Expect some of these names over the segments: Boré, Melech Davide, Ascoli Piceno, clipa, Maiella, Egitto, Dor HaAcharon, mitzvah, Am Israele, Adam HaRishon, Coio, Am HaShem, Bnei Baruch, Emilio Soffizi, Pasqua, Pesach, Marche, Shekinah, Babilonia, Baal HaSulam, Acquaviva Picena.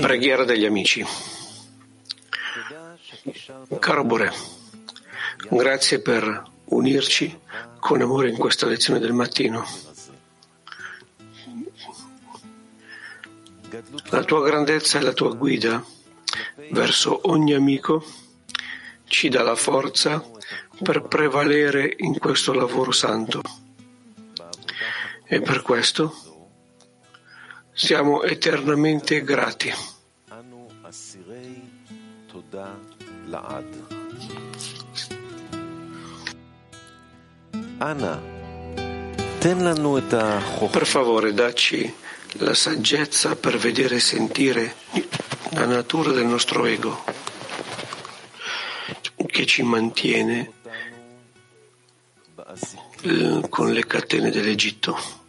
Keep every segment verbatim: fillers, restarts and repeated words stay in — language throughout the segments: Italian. Preghiera degli amici. Caro Boré, grazie per unirci con amore in questa lezione del mattino. La tua grandezza e la tua guida verso ogni amico ci dà la forza per prevalere in questo lavoro santo. E per questo siamo eternamente grati. Per favore, dacci la saggezza per vedere e sentire la natura del nostro ego, che ci mantiene con le catene dell'Egitto.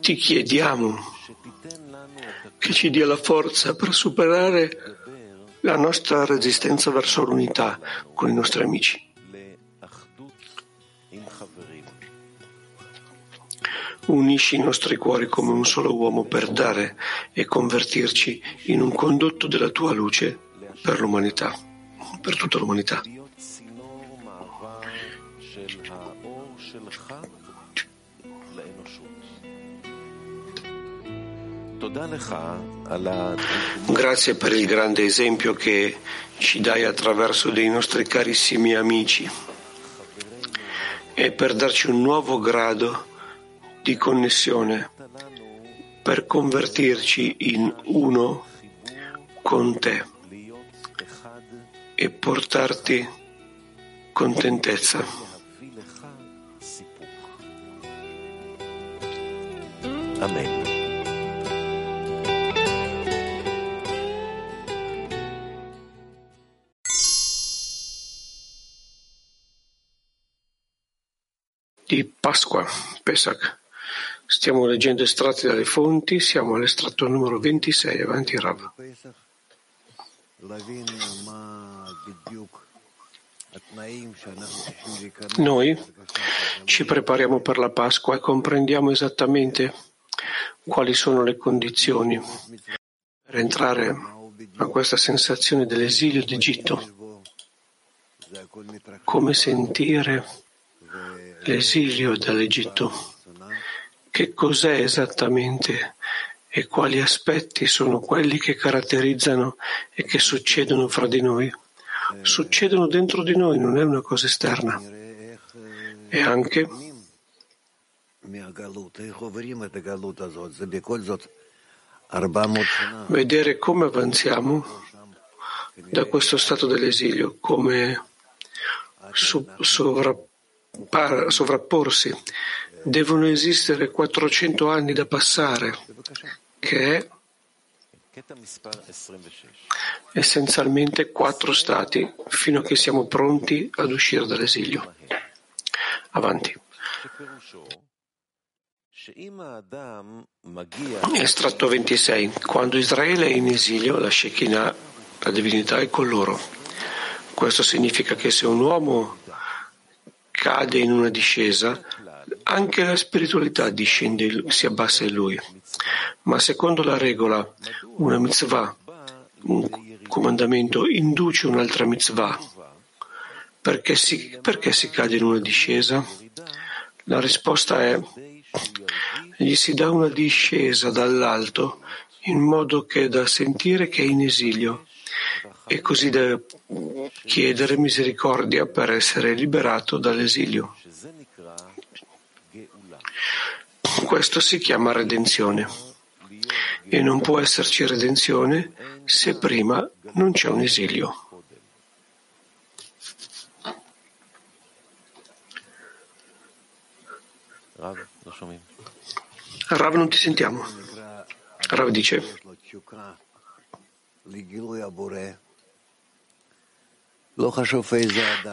Ti chiediamo che ci dia la forza per superare la nostra resistenza verso l'unità con i nostri amici. Unisci i nostri cuori come un solo uomo per dare e convertirci in un condotto della tua luce per l'umanità, per tutta l'umanità. Grazie per il grande esempio che ci dai attraverso dei nostri carissimi amici e per darci un nuovo grado di connessione per convertirci in uno con te e portarti contentezza. Amen. Di Pasqua, Pesach. Stiamo leggendo estratti dalle fonti, siamo all'estratto numero ventisei, avanti Rav. Noi ci prepariamo per la Pasqua e comprendiamo esattamente quali sono le condizioni per entrare a questa sensazione dell'esilio d'Egitto. Come sentire l'esilio dall'Egitto? Che cos'è esattamente e quali aspetti sono quelli che caratterizzano e che succedono fra di noi? Succedono dentro di noi, non è una cosa esterna. E anche vedere come avanziamo da questo stato dell'esilio, come sovrappar- sovrapporsi. Devono esistere quattrocento anni da passare, che è essenzialmente quattro stati, fino a che siamo pronti ad uscire dall'esilio. Avanti. Estratto ventisei. Quando Israele è in esilio, la Shekinah, la divinità, è con loro. Questo significa che se un uomo cade in una discesa, anche la spiritualità discende, si abbassa in lui. Ma secondo la regola, una mitzvah, un comandamento, induce un'altra mitzvah. Perché si, perché si cade in una discesa? La risposta è: gli si dà una discesa dall'alto in modo che da sentire che è in esilio e così da chiedere misericordia per essere liberato dall'esilio. Questo si chiama redenzione e non può esserci redenzione se prima non c'è un esilio. Rav, non ti sentiamo. Rav dice: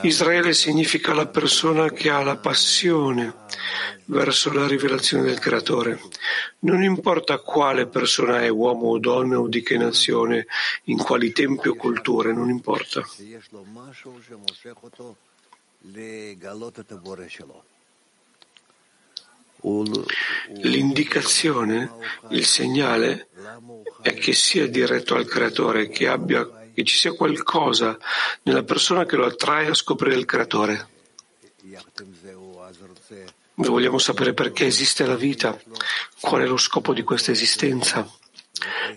Israele significa la persona che ha la passione verso la rivelazione del Creatore. Non importa quale persona è, uomo o donna o di che nazione, in quali tempi o culture, non importa. L'indicazione, il segnale è che sia diretto al Creatore, che abbia, che ci sia qualcosa nella persona che lo attrae a scoprire il Creatore. Noi vogliamo sapere perché esiste la vita, qual è lo scopo di questa esistenza.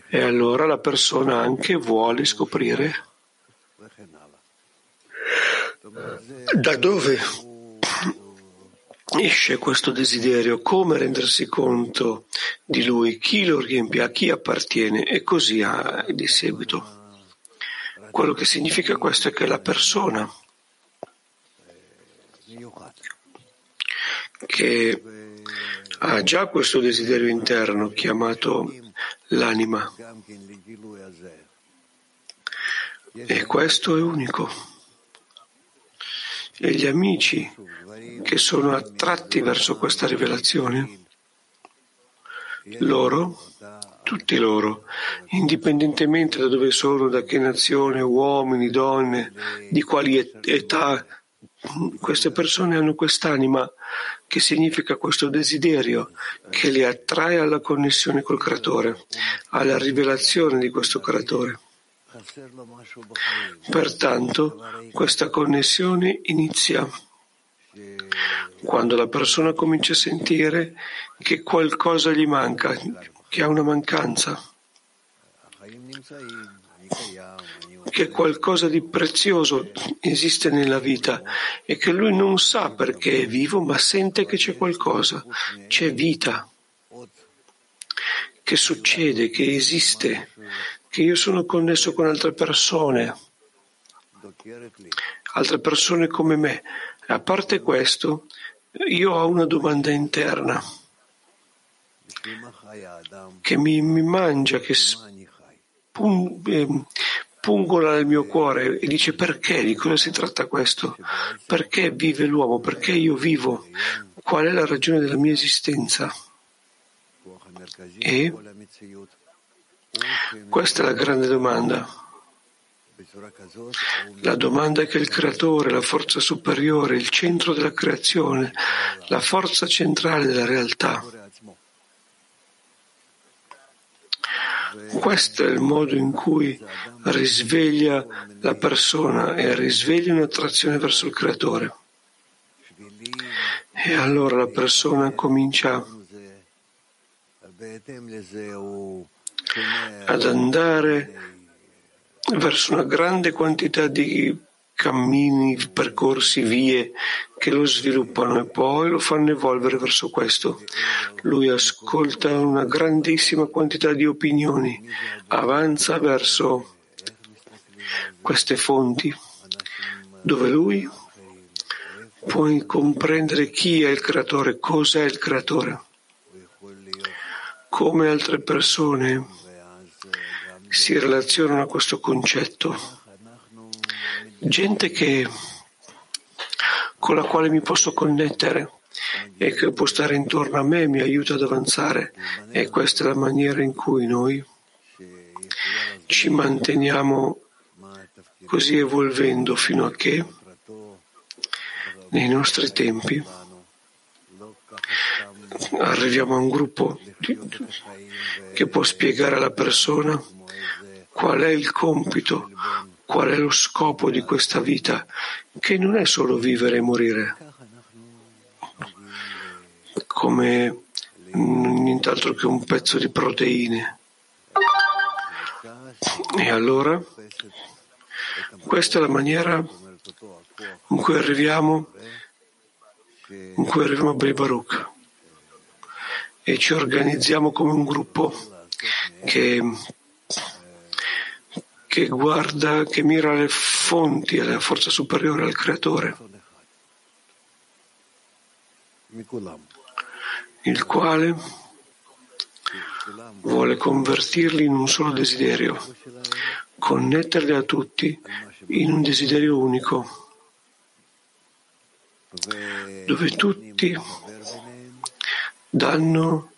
E allora la persona anche vuole scoprire da dove esce questo desiderio, come rendersi conto di lui, chi lo riempie, a chi appartiene e così a, di seguito. Quello che significa questo è che la persona che ha già questo desiderio interno chiamato l'anima, e questo è unico. E gli amici che sono attratti verso questa rivelazione, loro, tutti loro, indipendentemente da dove sono, da che nazione, uomini, donne, di quali età, queste persone hanno quest'anima che significa questo desiderio che li attrae alla connessione col Creatore, alla rivelazione di questo Creatore. Pertanto questa connessione inizia quando la persona comincia a sentire che qualcosa gli manca, che ha una mancanza, che qualcosa di prezioso esiste nella vita e che lui non sa perché è vivo, ma sente che c'è qualcosa, c'è vita, che succede, che esiste, che io sono connesso con altre persone, altre persone come me. A parte questo, io ho una domanda interna che mi, mi mangia, che spun, eh, pungola nel mio cuore e dice: perché? Di cosa si tratta questo? Perché vive l'uomo? Perché io vivo? Qual è la ragione della mia esistenza? E questa è la grande domanda. La domanda è che il Creatore, la forza superiore, il centro della creazione, la forza centrale della realtà. Questo è il modo in cui risveglia la persona e risveglia un'attrazione verso il Creatore. E allora la persona comincia ad andare verso una grande quantità di cammini, percorsi, vie che lo sviluppano e poi lo fanno evolvere verso questo. Lui ascolta una grandissima quantità di opinioni, avanza verso queste fonti dove lui può comprendere chi è il Creatore, cos'è il Creatore, come altre persone si relazionano a questo concetto. Gente che, con la quale mi posso connettere e che può stare intorno a me, mi aiuta ad avanzare. E questa è la maniera in cui noi ci manteniamo così evolvendo fino a che, nei nostri tempi, arriviamo a un gruppo che può spiegare alla persona qual è il compito, qual è lo scopo di questa vita, che non è solo vivere e morire, come nient'altro che un pezzo di proteine. E allora questa è la maniera in cui arriviamo, in cui arriviamo a Bnei Baruch e ci organizziamo come un gruppo che che guarda, che mira le fonti, alla forza superiore, al Creatore, il quale vuole convertirli in un solo desiderio, connetterli a tutti in un desiderio unico, dove tutti danno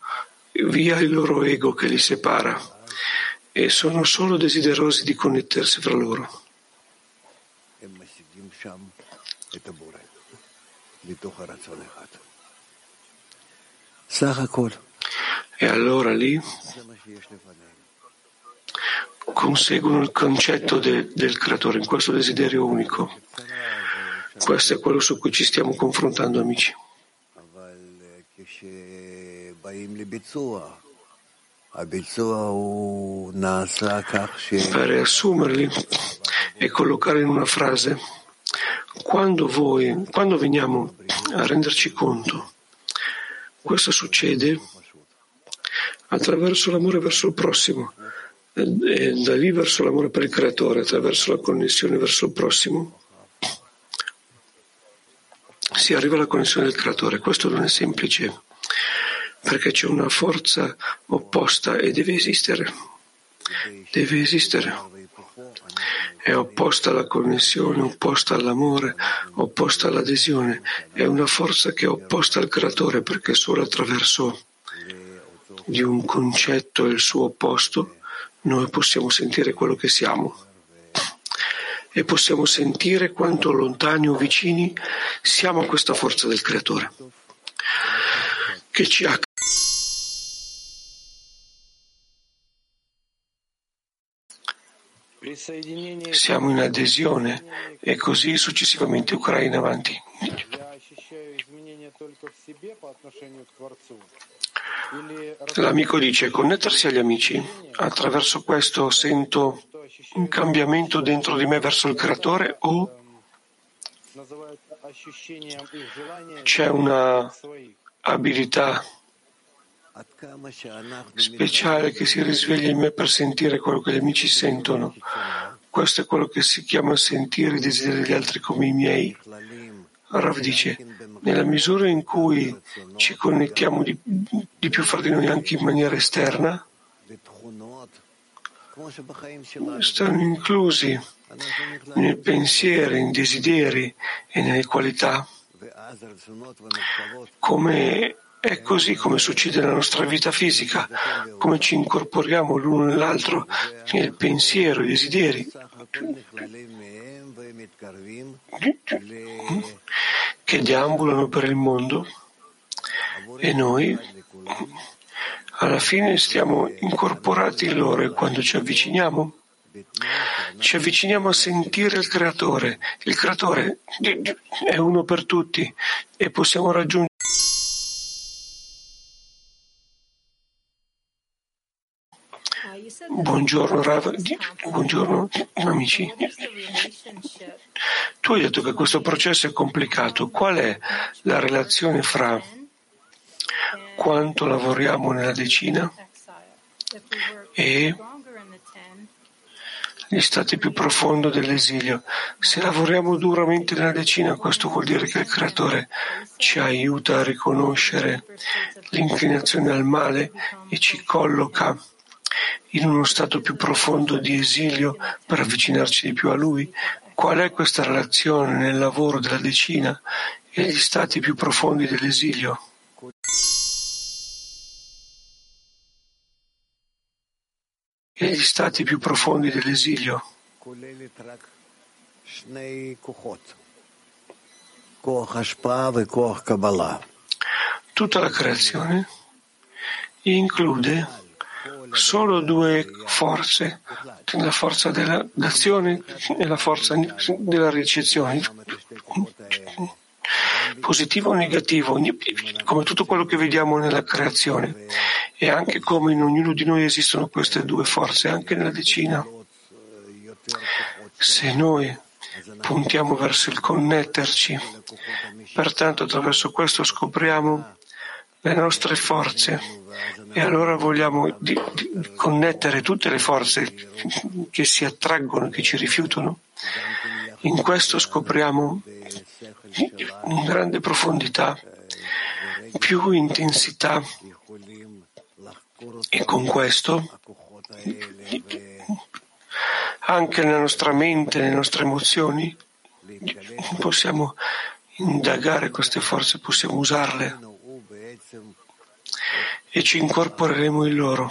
via il loro ego che li separa e sono solo desiderosi di connettersi fra loro. E allora lì conseguono il concetto de, del creatore, in questo desiderio unico. Questo è quello su cui ci stiamo confrontando, amici. Per riassumerli e collocarli in una frase, quando, voi, quando veniamo a renderci conto, questo succede attraverso l'amore verso il prossimo, e da lì verso l'amore per il creatore, attraverso la connessione verso il prossimo, si arriva alla connessione del creatore. Questo non è semplice, perché c'è una forza opposta e deve esistere, deve esistere. È opposta alla connessione, opposta all'amore, opposta all'adesione. È una forza che è opposta al creatore, perché solo attraverso di un concetto e il suo opposto noi possiamo sentire quello che siamo. E possiamo sentire quanto lontani o vicini siamo a questa forza del creatore, che ci ha siamo in adesione e così successivamente Ucraina avanti. L'amico dice: connettersi agli amici, attraverso questo sento un cambiamento dentro di me verso il creatore, o c'è una abilità speciale che si risveglia in me per sentire quello che gli amici sentono. Questo è quello che si chiama sentire i desideri degli altri come i miei. Rav dice: nella misura in cui ci connettiamo di, di più fra di noi anche in maniera esterna, stanno inclusi nei pensieri, nei desideri e nelle qualità, come è così come succede nella nostra vita fisica, come ci incorporiamo l'uno nell'altro, nel pensiero, i desideri, che deambulano per il mondo, e noi alla fine stiamo incorporati in loro, e quando ci avviciniamo, ci avviciniamo a sentire il creatore. Il creatore è uno per tutti e possiamo raggiungere Buongiorno Rav, buongiorno amici. Tu hai detto che questo processo è complicato. Qual è la relazione fra quanto lavoriamo nella decina e gli stati più profondi dell'esilio? Se lavoriamo duramente nella decina, questo vuol dire che il creatore ci aiuta a riconoscere l'inclinazione al male e ci colloca in uno stato più profondo di esilio per avvicinarci di più a lui. Qual è questa relazione nel lavoro della decina e gli stati più profondi dell'esilio? E gli stati più profondi dell'esilio. Tutta la creazione include solo due forze, la forza dell'azione e la forza della ricezione, positivo o negativo, come tutto quello che vediamo nella creazione, e anche come in ognuno di noi esistono queste due forze, anche nella decina. Se noi puntiamo verso il connetterci, pertanto attraverso questo scopriamo le nostre forze, e allora vogliamo di, di connettere tutte le forze che si attraggono, che ci rifiutano. In questo scopriamo in grande profondità, più intensità, e con questo anche nella nostra mente, nelle nostre emozioni possiamo indagare queste forze, possiamo usarle e ci incorporeremo in loro.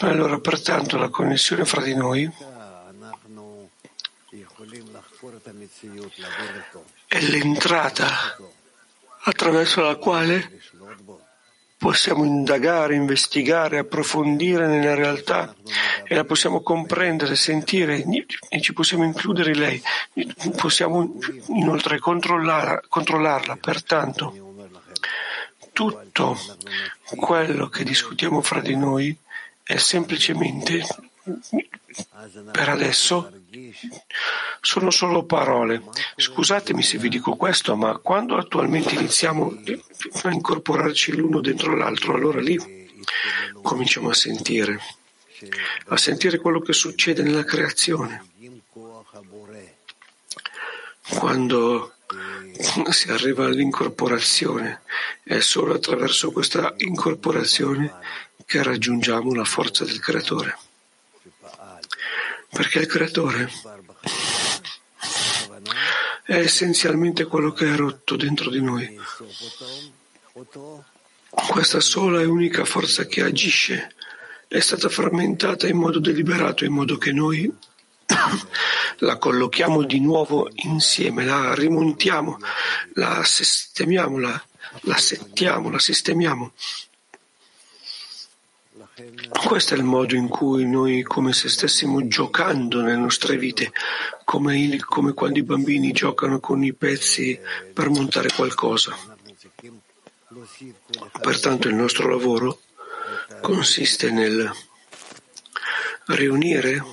Allora, pertanto, la connessione fra di noi è l'entrata attraverso la quale possiamo indagare, investigare, approfondire nella realtà e la possiamo comprendere, sentire e ci possiamo includere in lei, possiamo inoltre controllarla, controllarla. Pertanto tutto quello che discutiamo fra di noi è semplicemente, per adesso, sono solo parole. Scusatemi se vi dico questo, ma quando attualmente iniziamo a incorporarci l'uno dentro l'altro, allora lì cominciamo a sentire, a sentire quello che succede nella creazione. Quando si arriva all'incorporazione, è solo attraverso questa incorporazione che raggiungiamo la forza del Creatore. Perché il Creatore è essenzialmente quello che è rotto dentro di noi. Questa sola e unica forza che agisce è stata frammentata in modo deliberato, in modo che noi la collochiamo di nuovo insieme, la rimontiamo, la sistemiamo, la, la settiamo, la sistemiamo. Questo è il modo in cui noi, come se stessimo giocando nelle nostre vite, come, il, come quando i bambini giocano con i pezzi per montare qualcosa. Pertanto il nostro lavoro consiste nel riunire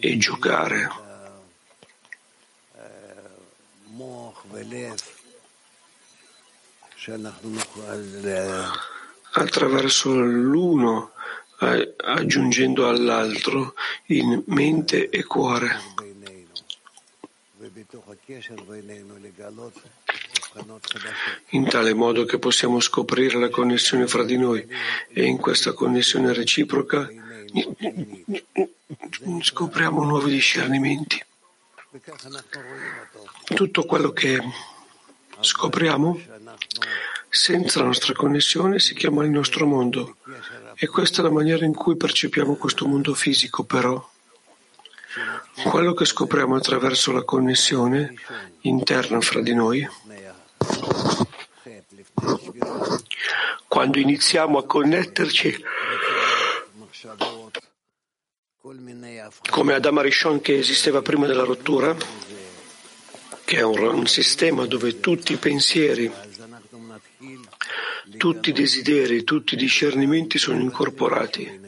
e giocare attraverso l'uno, aggiungendo all'altro in mente e cuore, in tale modo che possiamo scoprire la connessione fra di noi e in questa connessione reciproca scopriamo nuovi discernimenti. Tutto quello che scopriamo senza la nostra connessione si chiama il nostro mondo, e questa è la maniera in cui percepiamo questo mondo fisico. Però quello che scopriamo attraverso la connessione interna fra di noi, quando iniziamo a connetterci come Adam HaRishon che esisteva prima della rottura, che è un, un sistema dove tutti i pensieri, tutti i desideri, tutti i discernimenti sono incorporati,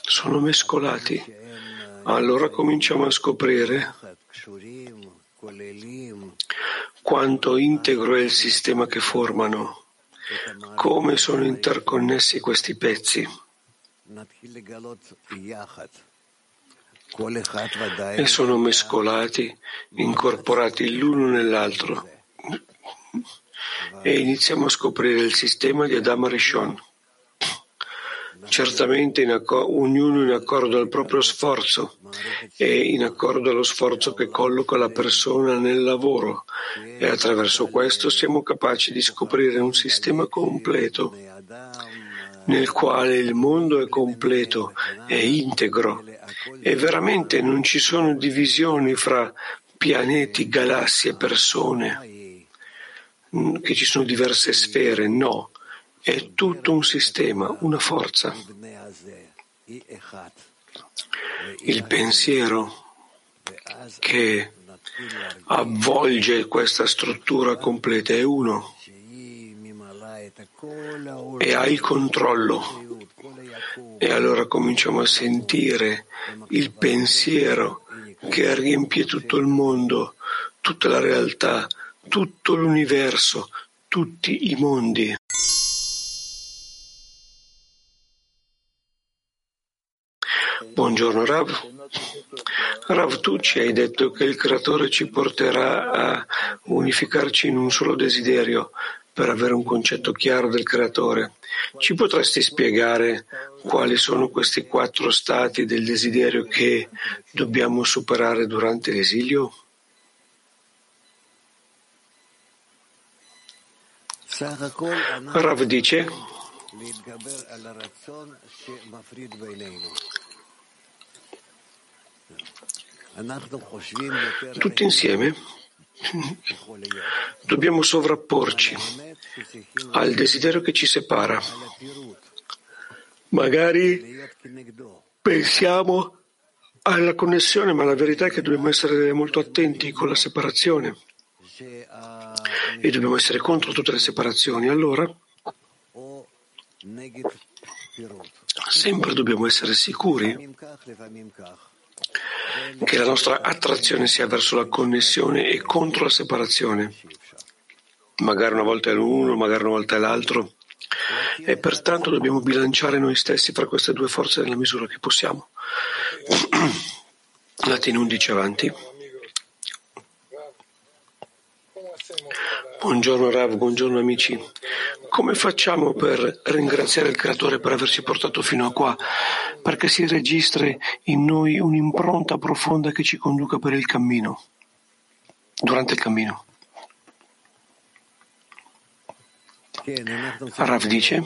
sono mescolati. Allora cominciamo a scoprire quanto integro è il sistema che formano, come sono interconnessi questi pezzi. E sono mescolati, incorporati l'uno nell'altro. E iniziamo a scoprire il sistema di Adam HaRishon, certamente in acc- ognuno in accordo al proprio sforzo e in accordo allo sforzo che colloca la persona nel lavoro, e attraverso questo siamo capaci di scoprire un sistema completo nel quale il mondo è completo, è integro, e veramente non ci sono divisioni fra pianeti, galassie, persone, che ci sono diverse sfere, no, è tutto un sistema, una forza. Il pensiero che avvolge questa struttura completa è uno e ha il controllo, e allora cominciamo a sentire il pensiero che riempie tutto il mondo, tutta la realtà, tutto l'universo, tutti i mondi. Buongiorno Rav. Rav, tu ci hai detto che il Creatore ci porterà a unificarci in un solo desiderio per avere un concetto chiaro del Creatore. Ci potresti spiegare quali sono questi quattro stati del desiderio che dobbiamo superare durante l'esilio? Rav dice: tutti insieme Dobbiamo sovrapporci al desiderio che ci separa. Magari pensiamo alla connessione, ma la verità è che dobbiamo essere molto attenti con la separazione e dobbiamo essere contro tutte le separazioni. Allora, sempre dobbiamo essere sicuri che la nostra attrazione sia verso la connessione e contro la separazione. Magari una volta è l'uno, magari una volta è l'altro, e pertanto dobbiamo bilanciare noi stessi fra queste due forze nella misura che possiamo. Latino dice avanti. Buongiorno Rav, buongiorno amici. Come facciamo per ringraziare il Creatore per averci portato fino a qua? Perché si registri in noi un'impronta profonda che ci conduca per il cammino, durante il cammino. Rav dice: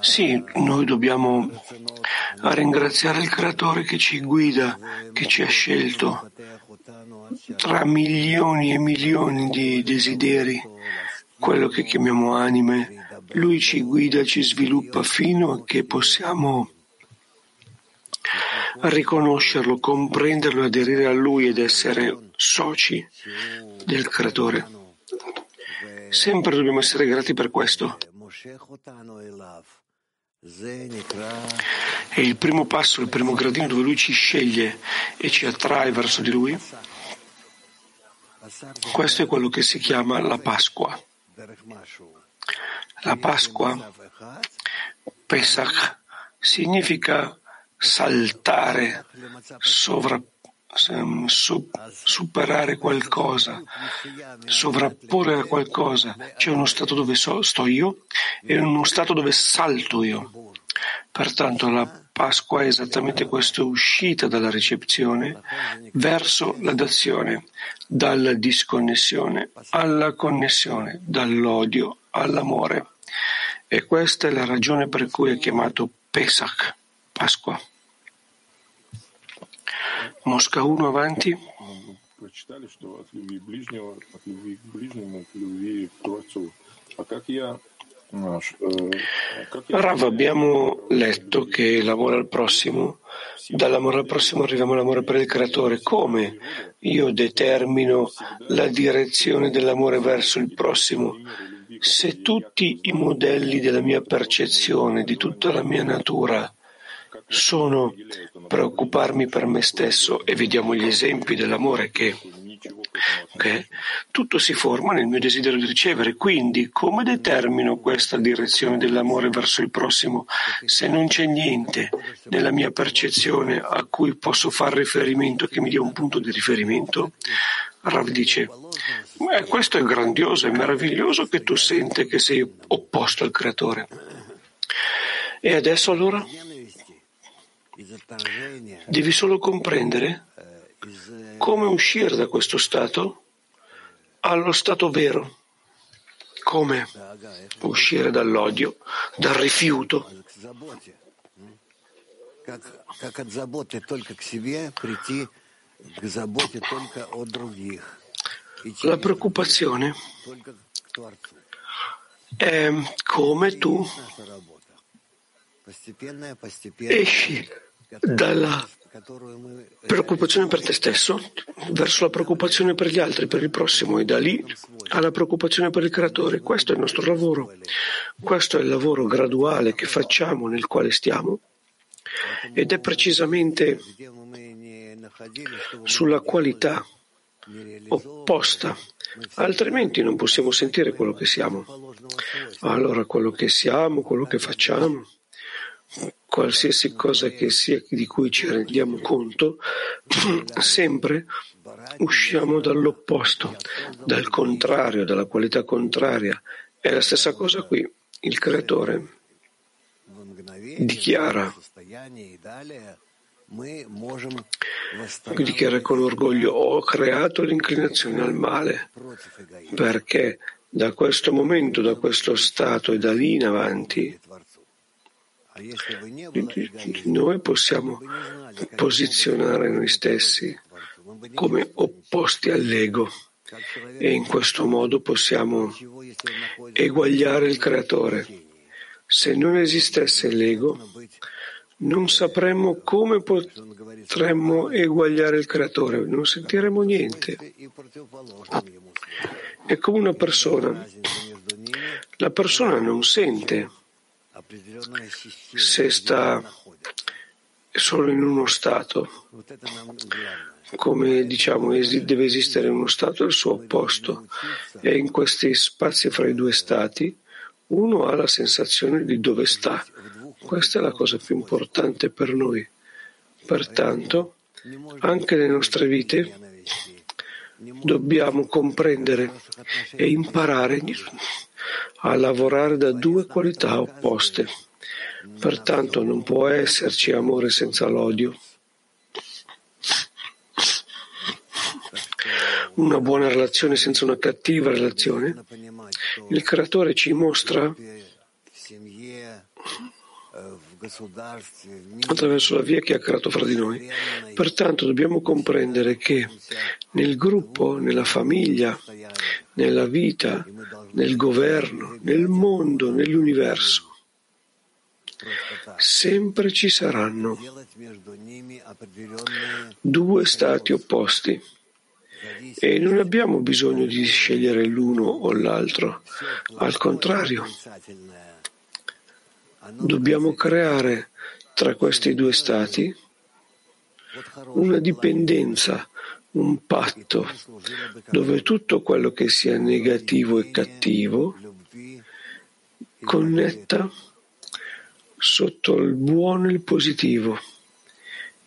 sì, noi dobbiamo ringraziare il Creatore che ci guida, che ci ha scelto tra milioni e milioni di desideri, quello che chiamiamo anime. Lui ci guida, ci sviluppa fino a che possiamo riconoscerlo, comprenderlo, aderire a lui ed essere soci del Creatore. Sempre dobbiamo essere grati per questo. E il primo passo, il primo gradino dove lui ci sceglie e ci attrae verso di lui, questo è quello che si chiama la Pasqua. La Pasqua, Pesach, significa saltare, sovrapporre, superare qualcosa, sovrapporre a qualcosa. C'è uno stato dove so, sto io e uno stato dove salto io. Pertanto la Pasqua è esattamente questa uscita dalla ricezione verso l'adazione, dalla disconnessione alla connessione, dall'odio all'amore. E questa è la ragione per cui è chiamato Pesach, Pasqua. Mosca uno avanti. Rav, abbiamo letto che l'amore al prossimo, dall'amore al prossimo arriviamo all'amore per il Creatore. Come io determino la direzione dell'amore verso il prossimo? Se tutti i modelli della mia percezione, di tutta la mia natura, sono preoccuparmi per me stesso, e vediamo gli esempi dell'amore che, che tutto si forma nel mio desiderio di ricevere. Quindi come determino questa direzione dell'amore verso il prossimo se non c'è niente nella mia percezione a cui posso far riferimento, che mi dia un punto di riferimento? Rav dice: beh, questo è grandioso, è meraviglioso che tu senti che sei opposto al Creatore. E adesso allora? Devi solo comprendere come uscire da questo stato allo stato vero, come uscire dall'odio, dal rifiuto. La preoccupazione è come tu esci dalla preoccupazione per te stesso verso la preoccupazione per gli altri, per il prossimo, e da lì alla preoccupazione per il Creatore. Questo è il nostro lavoro, questo è il lavoro graduale che facciamo, nel quale stiamo, ed è precisamente sulla qualità opposta, altrimenti non possiamo sentire quello che siamo. Allora quello che siamo, quello che facciamo, qualsiasi cosa che sia di cui ci rendiamo conto, sempre usciamo dall'opposto, dal contrario, dalla qualità contraria. È la stessa cosa qui. Il Creatore dichiara, dichiara con orgoglio: ho creato l'inclinazione al male, perché da questo momento, da questo stato e da lì in avanti Quindi noi possiamo posizionare noi stessi come opposti all'ego e in questo modo possiamo eguagliare il Creatore. Se non esistesse l'ego, non sapremmo come potremmo eguagliare il Creatore, non sentiremmo niente. È come una persona. La persona non sente se sta solo in uno stato, come diciamo deve esistere uno stato e il suo opposto, e in questi spazi fra i due stati uno ha la sensazione di dove sta. Questa è la cosa più importante per noi. Pertanto, anche le nostre vite dobbiamo comprendere e imparare a lavorare da due qualità opposte. Pertanto non può esserci amore senza l'odio, una buona relazione senza una cattiva relazione. Il Creatore ci mostra attraverso la via che ha creato fra di noi. Pertanto dobbiamo comprendere che nel gruppo, nella famiglia, nella vita, nel governo, nel mondo, nell'universo, sempre ci saranno due stati opposti e non abbiamo bisogno di scegliere l'uno o l'altro, al contrario. Dobbiamo creare tra questi due stati una dipendenza, un patto, dove tutto quello che sia negativo e cattivo connetta sotto il buono e il positivo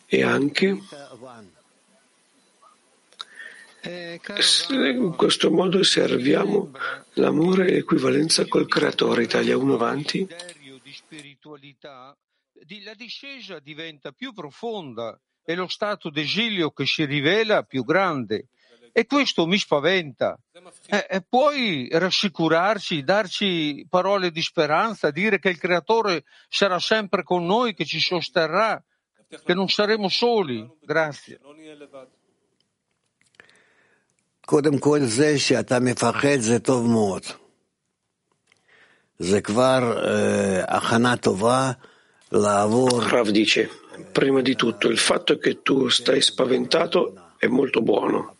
e anche in questo modo serviamo l'amore e l'equivalenza col Creatore. Italia uno avanti. Spiritualità, la discesa diventa più profonda e lo stato d'esilio che si rivela più grande, e questo mi spaventa. Eh, eh, puoi rassicurarci, darci parole di speranza, dire che il Creatore sarà sempre con noi, che ci sosterrà, che non saremo soli? Grazie. Kodem kol ze she'ata mefached ze tov meod. Rav dice, prima di tutto, il fatto che tu stai spaventato è molto buono.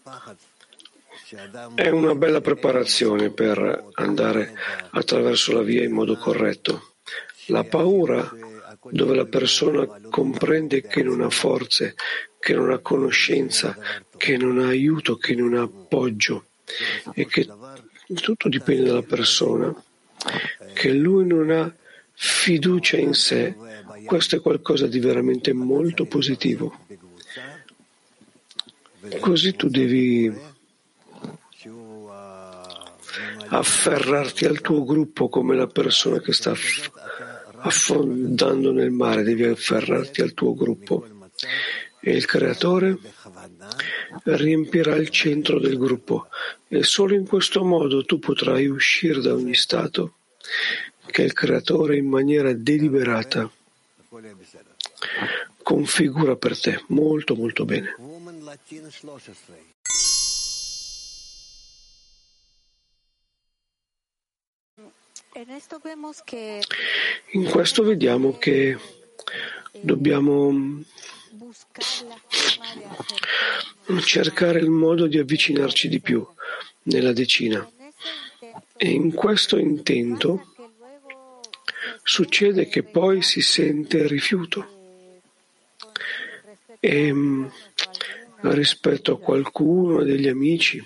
È una bella preparazione per andare attraverso la via in modo corretto. La paura, dove la persona comprende che non ha forze, che non ha conoscenza, che non ha aiuto, che non ha appoggio e che tutto dipende dalla persona, che lui non ha fiducia in sé, questo è qualcosa di veramente molto positivo. Così tu devi afferrarti al tuo gruppo come la persona che sta affondando nel mare, devi afferrarti al tuo gruppo e il Creatore riempirà il centro del gruppo e solo in questo modo tu potrai uscire da ogni stato che il Creatore in maniera deliberata configura per te molto molto bene. In questo vediamo che dobbiamo cercare il modo di avvicinarci di più nella decina, e in questo intento succede che poi si sente rifiuto e, rispetto a qualcuno, a degli amici.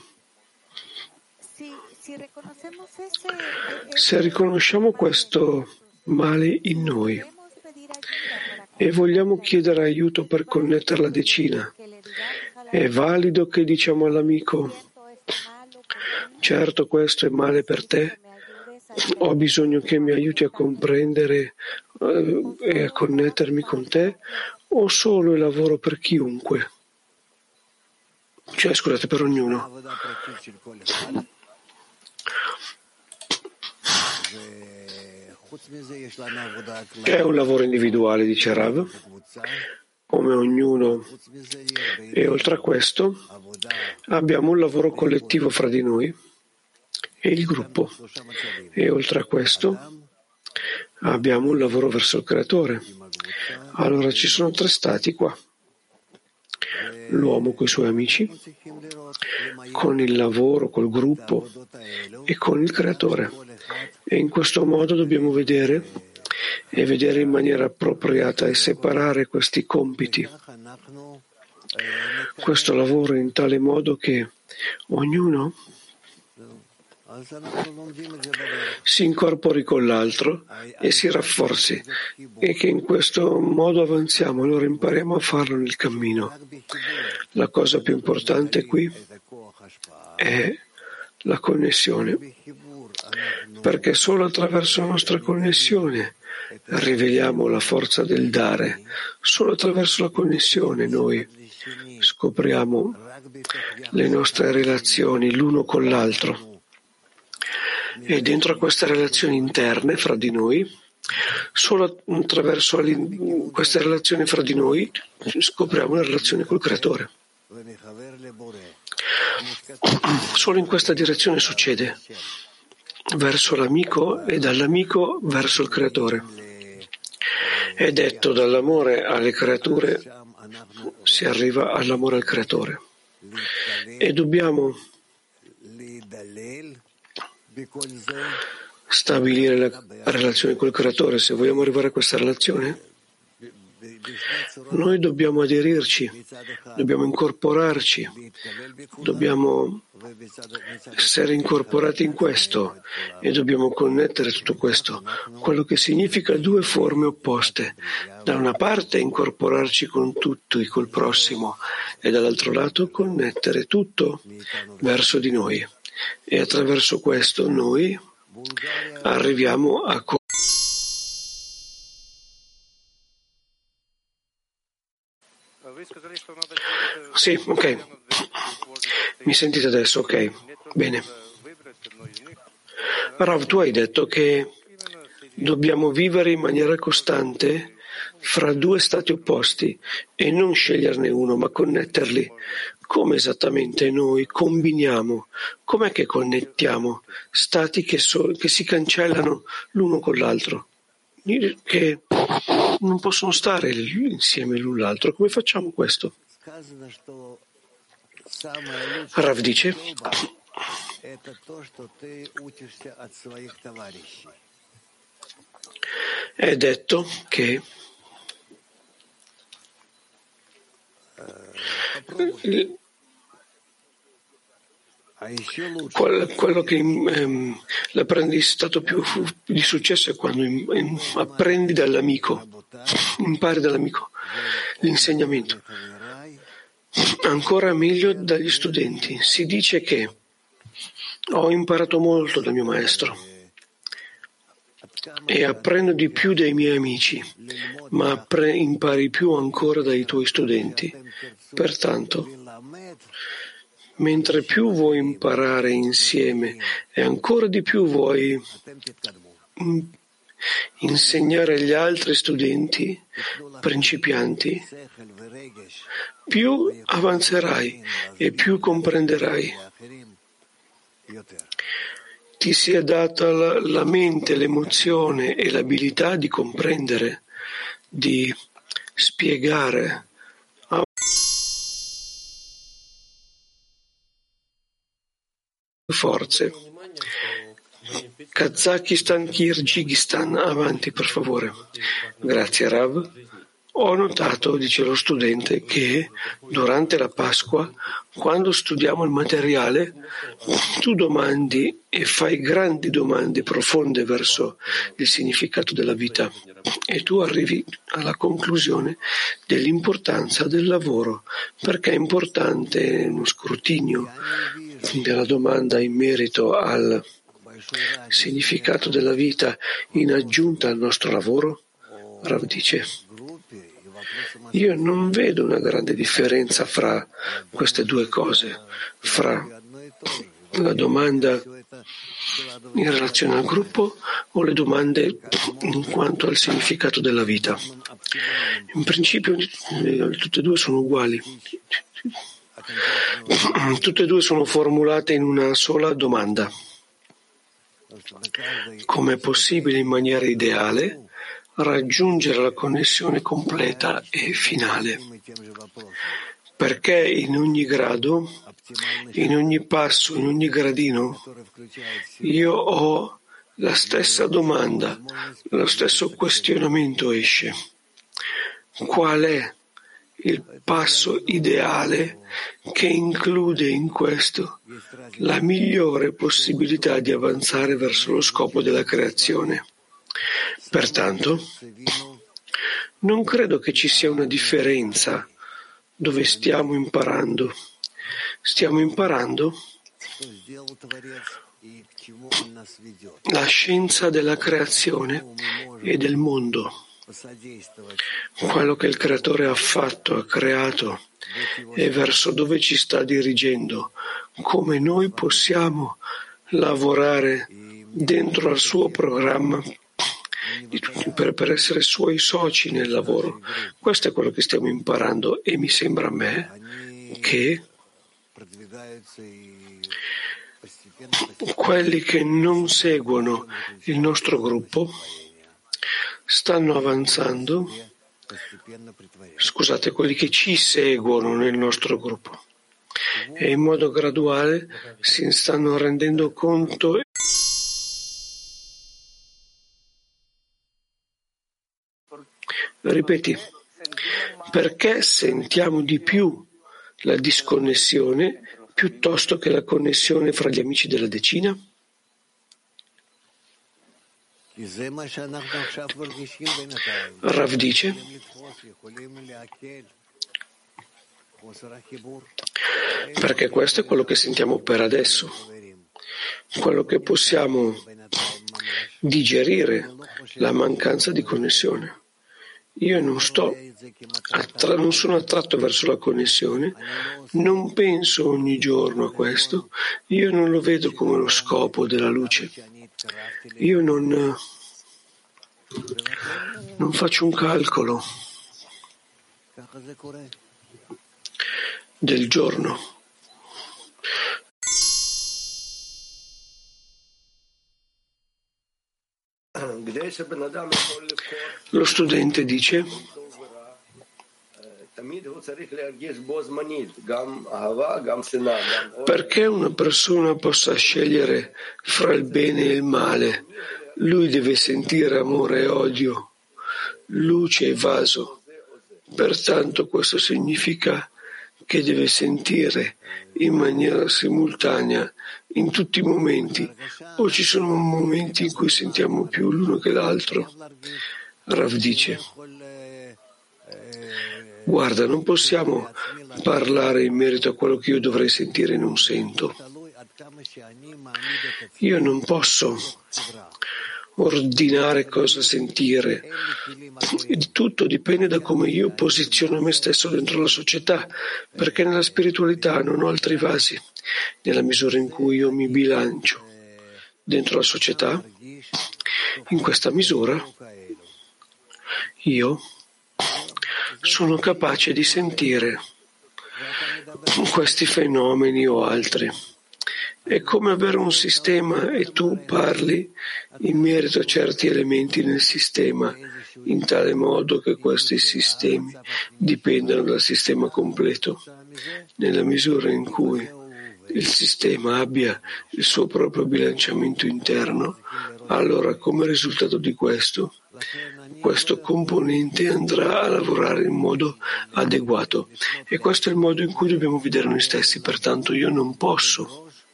Se riconosciamo questo male in noi e vogliamo chiedere aiuto per connettere la decina, è valido che diciamo all'amico: certo, questo è male per te, ho bisogno che mi aiuti a comprendere eh, e a connettermi con te, o solo il lavoro per chiunque, cioè scusate per ognuno. È un lavoro individuale, dice Rav, come ognuno, e oltre a questo abbiamo un lavoro collettivo fra di noi e il gruppo, e oltre a questo abbiamo un lavoro verso il Creatore. Allora ci sono tre stati qua: l'uomo coi suoi amici, con il lavoro, col gruppo e con il Creatore, e in questo modo dobbiamo vedere e vedere in maniera appropriata e separare questi compiti, questo lavoro, in tale modo che ognuno si incorpori con l'altro e si rafforzi, e che in questo modo avanziamo. Allora impariamo a farlo nel cammino. La cosa più importante qui è la connessione, perché solo attraverso la nostra connessione riveliamo la forza del dare. Solo attraverso la connessione noi scopriamo le nostre relazioni l'uno con l'altro. E dentro a queste relazioni interne fra di noi, solo attraverso queste relazioni fra di noi scopriamo la relazione col Creatore. Solo in questa direzione succede, verso l'amico e dall'amico verso il Creatore. È detto: dall'amore alle creature si arriva all'amore al Creatore. E dobbiamo stabilire la relazione col Creatore. Se vogliamo arrivare a questa relazione, noi dobbiamo aderirci, dobbiamo incorporarci, dobbiamo essere incorporati in questo e dobbiamo connettere tutto questo, quello che significa due forme opposte: da una parte incorporarci con tutti, col prossimo, e dall'altro lato connettere tutto verso di noi. E attraverso questo noi arriviamo a co- Sì, ok. Mi sentite adesso? Ok, bene. Rav, tu hai detto che dobbiamo vivere in maniera costante fra due stati opposti e non sceglierne uno, ma connetterli. Come esattamente noi combiniamo, com'è che connettiamo stati che, so, che si cancellano l'uno con l'altro, che non possono stare insieme l'un l'altro? Come facciamo questo? Rav dice: è detto che quello che ehm, l'apprendi stato più di successo è quando in, in, apprendi dall'amico, impari dall'amico l'insegnamento. Ancora meglio dagli studenti. Si dice che ho imparato molto da mio maestro e apprendo di più dai miei amici, ma appre- impari più ancora dai tuoi studenti. Pertanto, mentre più vuoi imparare insieme e ancora di più vuoi insegnare agli altri studenti principianti, più avanzerai e più comprenderai. Ti sia data la, la mente, l'emozione e l'abilità di comprendere, di spiegare. A... Forze. Kazakistan, Kirghizistan, avanti per favore. Grazie Rav. Ho notato, dice lo studente, che durante la Pasqua, quando studiamo il materiale, tu domandi e fai grandi domande profonde verso il significato della vita, e tu arrivi alla conclusione dell'importanza del lavoro, perché è importante uno scrutinio della domanda in merito al significato della vita in aggiunta al nostro lavoro. Rav dice: io non vedo una grande differenza fra queste due cose, fra la domanda in relazione al gruppo o le domande in quanto al significato della vita. In principio tutte e due sono uguali, tutte e due sono formulate in una sola domanda. Come è possibile in maniera ideale raggiungere la connessione completa e finale? Perché in ogni grado, in ogni passo, in ogni gradino, io ho la stessa domanda, lo stesso questionamento esce. Qual è il passo ideale che include in questo la migliore possibilità di avanzare verso lo scopo della creazione? Pertanto, non credo che ci sia una differenza dove stiamo imparando. Stiamo imparando la scienza della creazione e del mondo. Quello che il Creatore ha fatto, ha creato e verso dove ci sta dirigendo, come noi possiamo lavorare dentro al suo programma di tutti, per, per essere suoi soci nel lavoro. Questo è quello che stiamo imparando e mi sembra a me che quelli che non seguono il nostro gruppo stanno avanzando, scusate, quelli che ci seguono nel nostro gruppo e in modo graduale si stanno rendendo conto Ripeti, perché sentiamo di più la disconnessione piuttosto che la connessione fra gli amici della decina? Rav dice, perché questo è quello che sentiamo per adesso, quello che possiamo digerire, la mancanza di connessione. Io non sto, attra- non sono attratto verso la connessione, non penso ogni giorno a questo, io non lo vedo come lo scopo della luce, io non, non faccio un calcolo del giorno. Lo studente dice perché una persona possa scegliere fra il bene e il male, lui deve sentire amore e odio, luce e vaso. Pertanto questo significa che deve sentire in maniera simultanea in tutti i momenti, o ci sono momenti in cui sentiamo più l'uno che l'altro. Rav dice, guarda, non possiamo parlare in merito a quello che io dovrei sentire e non sento. Io non posso ordinare cosa sentire, tutto dipende da come io posiziono me stesso dentro la società, perché nella spiritualità non ho altri vasi. Nella misura in cui io mi bilancio dentro la società, in questa misura io sono capace di sentire questi fenomeni o altri. È come avere un sistema e tu parli in merito a certi elementi nel sistema, in tale modo che questi sistemi dipendano dal sistema completo. Nella misura in cui il sistema abbia il suo proprio bilanciamento interno, allora come risultato di questo, questo componente andrà a lavorare in modo adeguato. E questo è il modo in cui dobbiamo vedere noi stessi, pertanto io non posso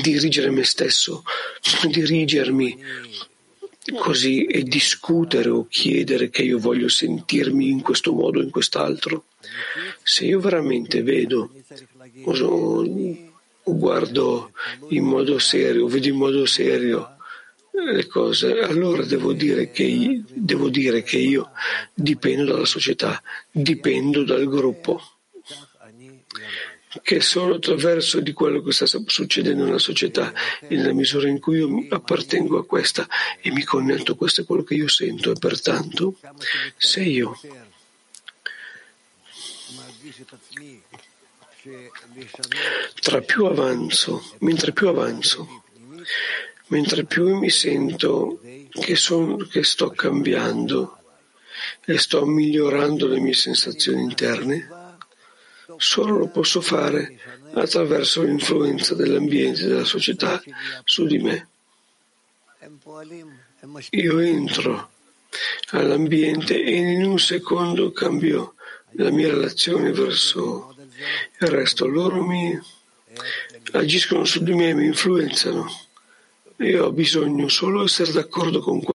dirigere me stesso, dirigermi così e discutere o chiedere che io voglio sentirmi in questo modo o in quest'altro. Se io veramente vedo o guardo in modo serio, vedo in modo serio le cose, allora devo dire che io, devo dire che io dipendo dalla società, dipendo dal gruppo. che solo attraverso di quello che sta succedendo nella società, nella misura in cui io appartengo a questa e mi connetto, questo è quello che io sento, e pertanto se io tra più avanzo, mentre più avanzo, mentre più mi sento che, son, che sto cambiando e sto migliorando le mie sensazioni interne, solo lo posso fare attraverso l'influenza dell'ambiente, della società su di me. Io entro all'ambiente e in un secondo cambio la mia relazione verso il resto. Loro mi agiscono su di me, mi influenzano. Io ho bisogno solo di essere d'accordo con questo.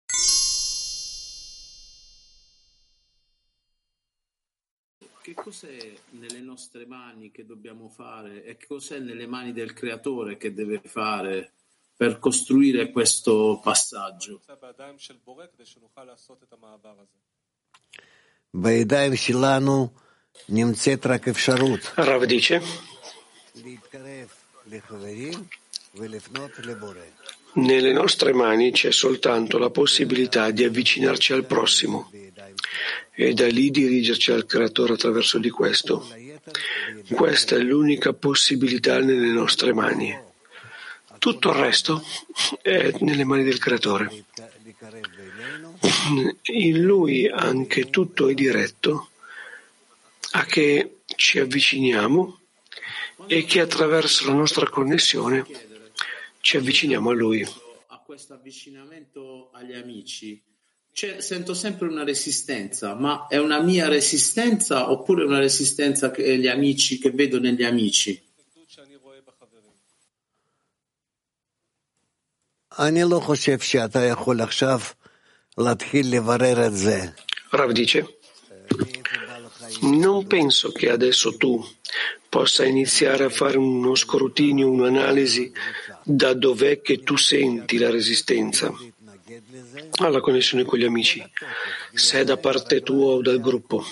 Cos'è nelle nostre mani che dobbiamo fare e cos'è nelle mani del Creatore che deve fare per costruire questo passaggio? Rav dice: nelle nostre mani c'è soltanto la possibilità di avvicinarci al prossimo e da lì dirigerci al Creatore attraverso di questo. Questa è l'unica possibilità nelle nostre mani. Tutto il resto è nelle mani del Creatore. In Lui anche tutto è diretto a che ci avviciniamo e che attraverso la nostra connessione ci avviciniamo a Lui. A questo avvicinamento agli amici, C'è, sento sempre una resistenza, ma è una mia resistenza oppure una resistenza che gli amici, che vedo negli amici? Rav dice: non penso che adesso tu possa iniziare a fare uno scrutinio, un'analisi da dov'è che tu senti la resistenza alla connessione con gli amici, se è da parte tua o dal gruppo.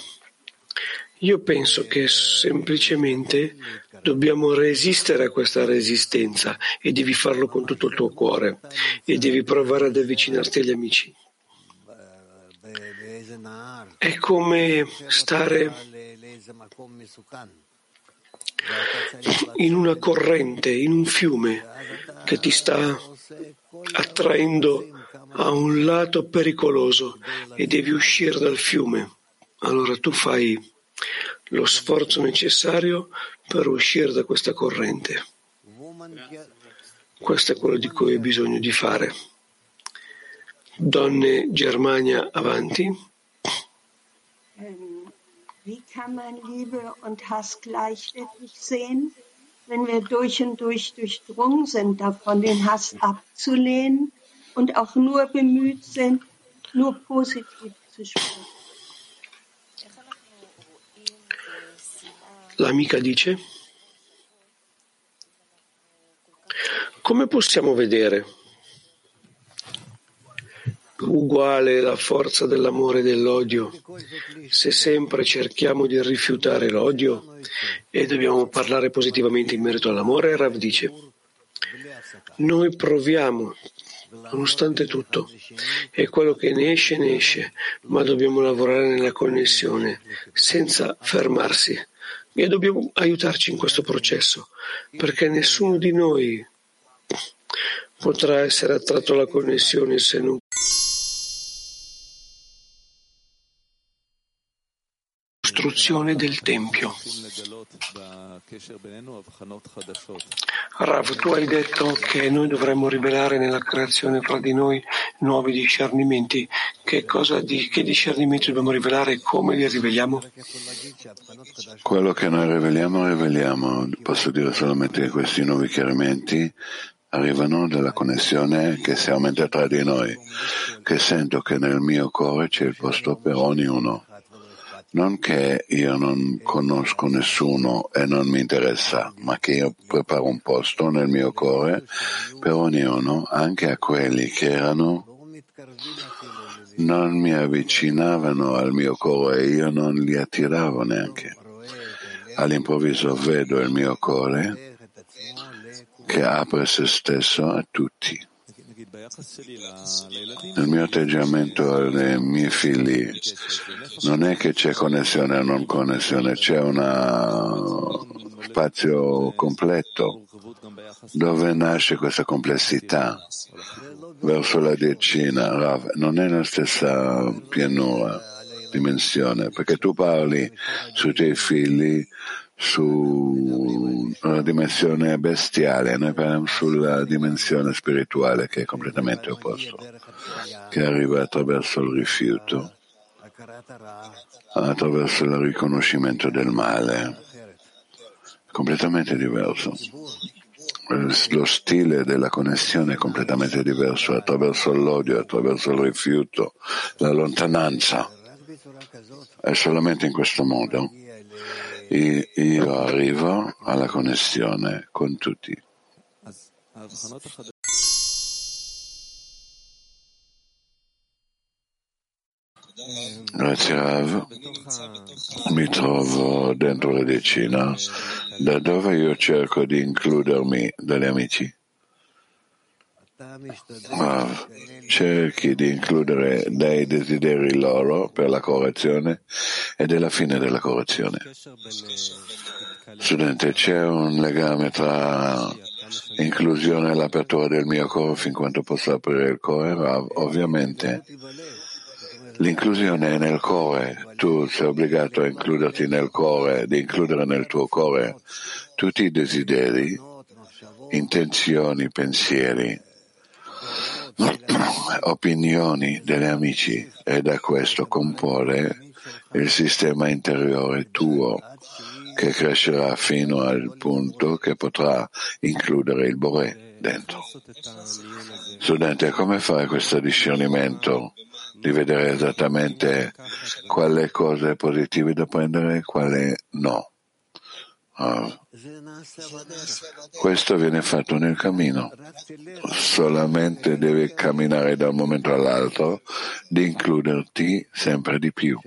Io penso che semplicemente dobbiamo resistere a questa resistenza e devi farlo con tutto il tuo cuore e devi provare ad avvicinarti agli amici. È come stare in una corrente, in un fiume che ti sta attraendo a un lato pericoloso e devi uscire dal fiume. Allora tu fai lo sforzo necessario per uscire da questa corrente. Questo è quello di cui hai bisogno di fare. Donne Germania, avanti. Wie kann man Liebe und Hass gleichwertig sehen, wenn wir durch und durch durchdrungen sind, davon den Hass abzulehnen und auch nur bemüht sind, nur positiv zu sprechen? L'amica dice: come possiamo vedere uguale la forza dell'amore e dell'odio se sempre cerchiamo di rifiutare l'odio e dobbiamo parlare positivamente in merito all'amore? Rav dice: noi proviamo nonostante tutto e quello che ne esce ne esce, ma dobbiamo lavorare nella connessione senza fermarsi e dobbiamo aiutarci in questo processo, perché nessuno di noi potrà essere attratto alla connessione se non costruzione del Tempio. Rav, tu hai detto che noi dovremmo rivelare nella creazione fra di noi nuovi discernimenti. Che cosa di, che discernimenti dobbiamo rivelare e come li riveliamo? Quello che noi riveliamo, riveliamo. Posso dire solamente che questi nuovi chiarimenti arrivano dalla connessione che si aumenta tra di noi, che sento che nel mio cuore c'è il posto per ognuno. Non che io non conosco nessuno e non mi interessa, ma che io preparo un posto nel mio cuore per ognuno, anche a quelli che erano, non mi avvicinavano al mio cuore e io non li attiravo neanche. all'improvviso vedo il mio cuore che apre se stesso a tutti. Nel mio atteggiamento ai miei figli non è che c'è connessione o non connessione, c'è uno spazio completo dove nasce questa complessità verso la decina. Non è la stessa pianura, dimensione, perché tu parli sui tuoi figli su una dimensione bestiale, noi parliamo sulla dimensione spirituale che è completamente opposto, che arriva attraverso il rifiuto, attraverso il riconoscimento del male, completamente diverso. Lo stile della connessione è completamente diverso, attraverso l'odio, attraverso il rifiuto, la lontananza. È solamente in questo modo io arrivo alla connessione con tutti. Grazie Rav, mi trovo dentro la decina, da dove io cerco di includermi dagli amici? Rav, cerchi di includere dei desideri loro per la correzione e della fine della correzione. Studente, c'è un legame tra inclusione e l'apertura del mio cuore fin quanto posso aprire il cuore? Rav, ovviamente. L'inclusione è nel cuore, tu sei obbligato a includerti nel cuore, di includere nel tuo cuore tutti i desideri, intenzioni, pensieri, opinioni degli amici e da questo comporre il sistema interiore tuo che crescerà fino al punto che potrà includere il Boré dentro. Studente, come fare questo discernimento? Di vedere esattamente quale cosa è positiva da prendere e quale no. Ah. Questo viene fatto nel cammino. Solamente devi camminare da un momento all'altro, di includerti sempre di più.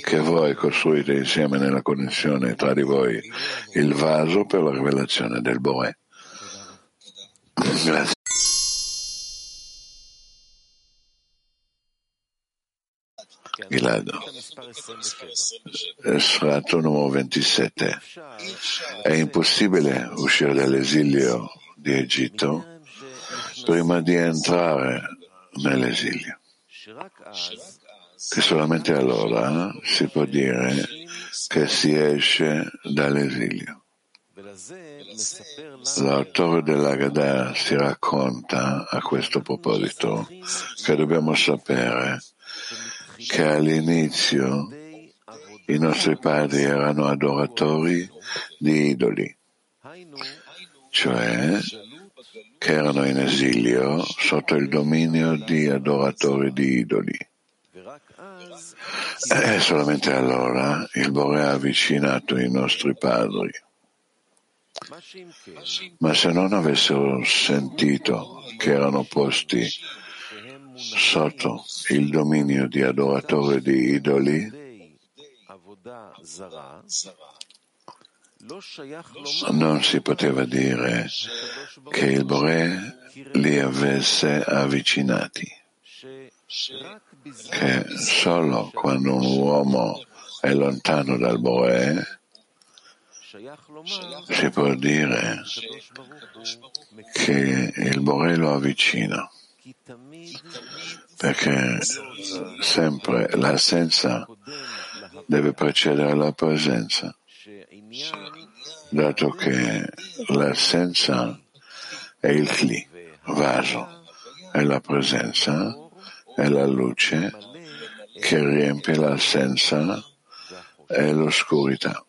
Che voi costruite insieme nella connessione tra di voi il vaso per la rivelazione del Boré. Grazie. Gilado, sfratto numero ventisette. È impossibile uscire dall'esilio di Egitto prima di entrare nell'esilio. Che solamente allora si può dire che si esce dall'esilio. L'autore dell'Haggadah si racconta a questo proposito che dobbiamo sapere che all'inizio i nostri padri erano adoratori di idoli, cioè che erano in esilio sotto il dominio di adoratori di idoli. E solamente allora il Boré ha avvicinato i nostri padri. Ma se non avessero sentito che erano posti sotto il dominio di adoratori di idoli, non si poteva dire che il Boré li avesse avvicinati, che solo quando un uomo è lontano dal Boré si può dire che il Boré lo avvicina. Perché sempre l'assenza deve precedere la presenza, dato che l'assenza è il cli, vaso, e la presenza è la luce che riempie l'assenza e l'oscurità.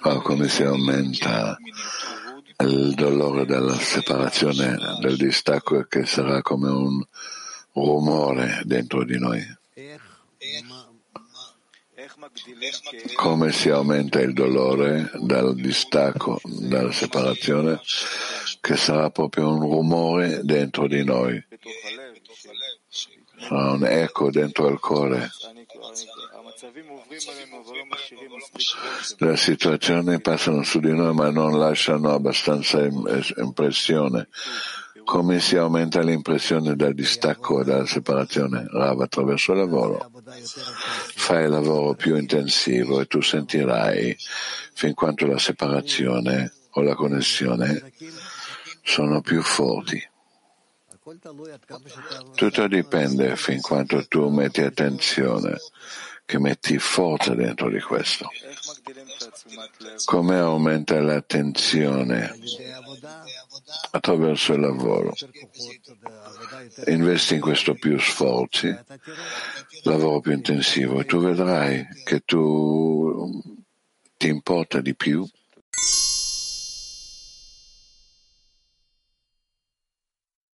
Ma come si aumenta il dolore della separazione, del distacco, che sarà come un rumore dentro di noi? Come si aumenta il dolore dal distacco, dalla separazione, che sarà proprio un rumore dentro di noi, sarà un eco dentro il cuore. Le situazioni passano su di noi ma non lasciano abbastanza impressione. Come si aumenta l'impressione dal distacco e dalla separazione? Rav, attraverso il lavoro. Fai il lavoro più intensivo e tu sentirai fin quanto la separazione o la connessione sono più forti. Tutto dipende fin quanto tu metti attenzione, che metti forza dentro di questo. Come aumenta l'attenzione? Attraverso il lavoro. Investi in questo più sforzi, lavoro più intensivo, e tu vedrai che tu ti importa di più.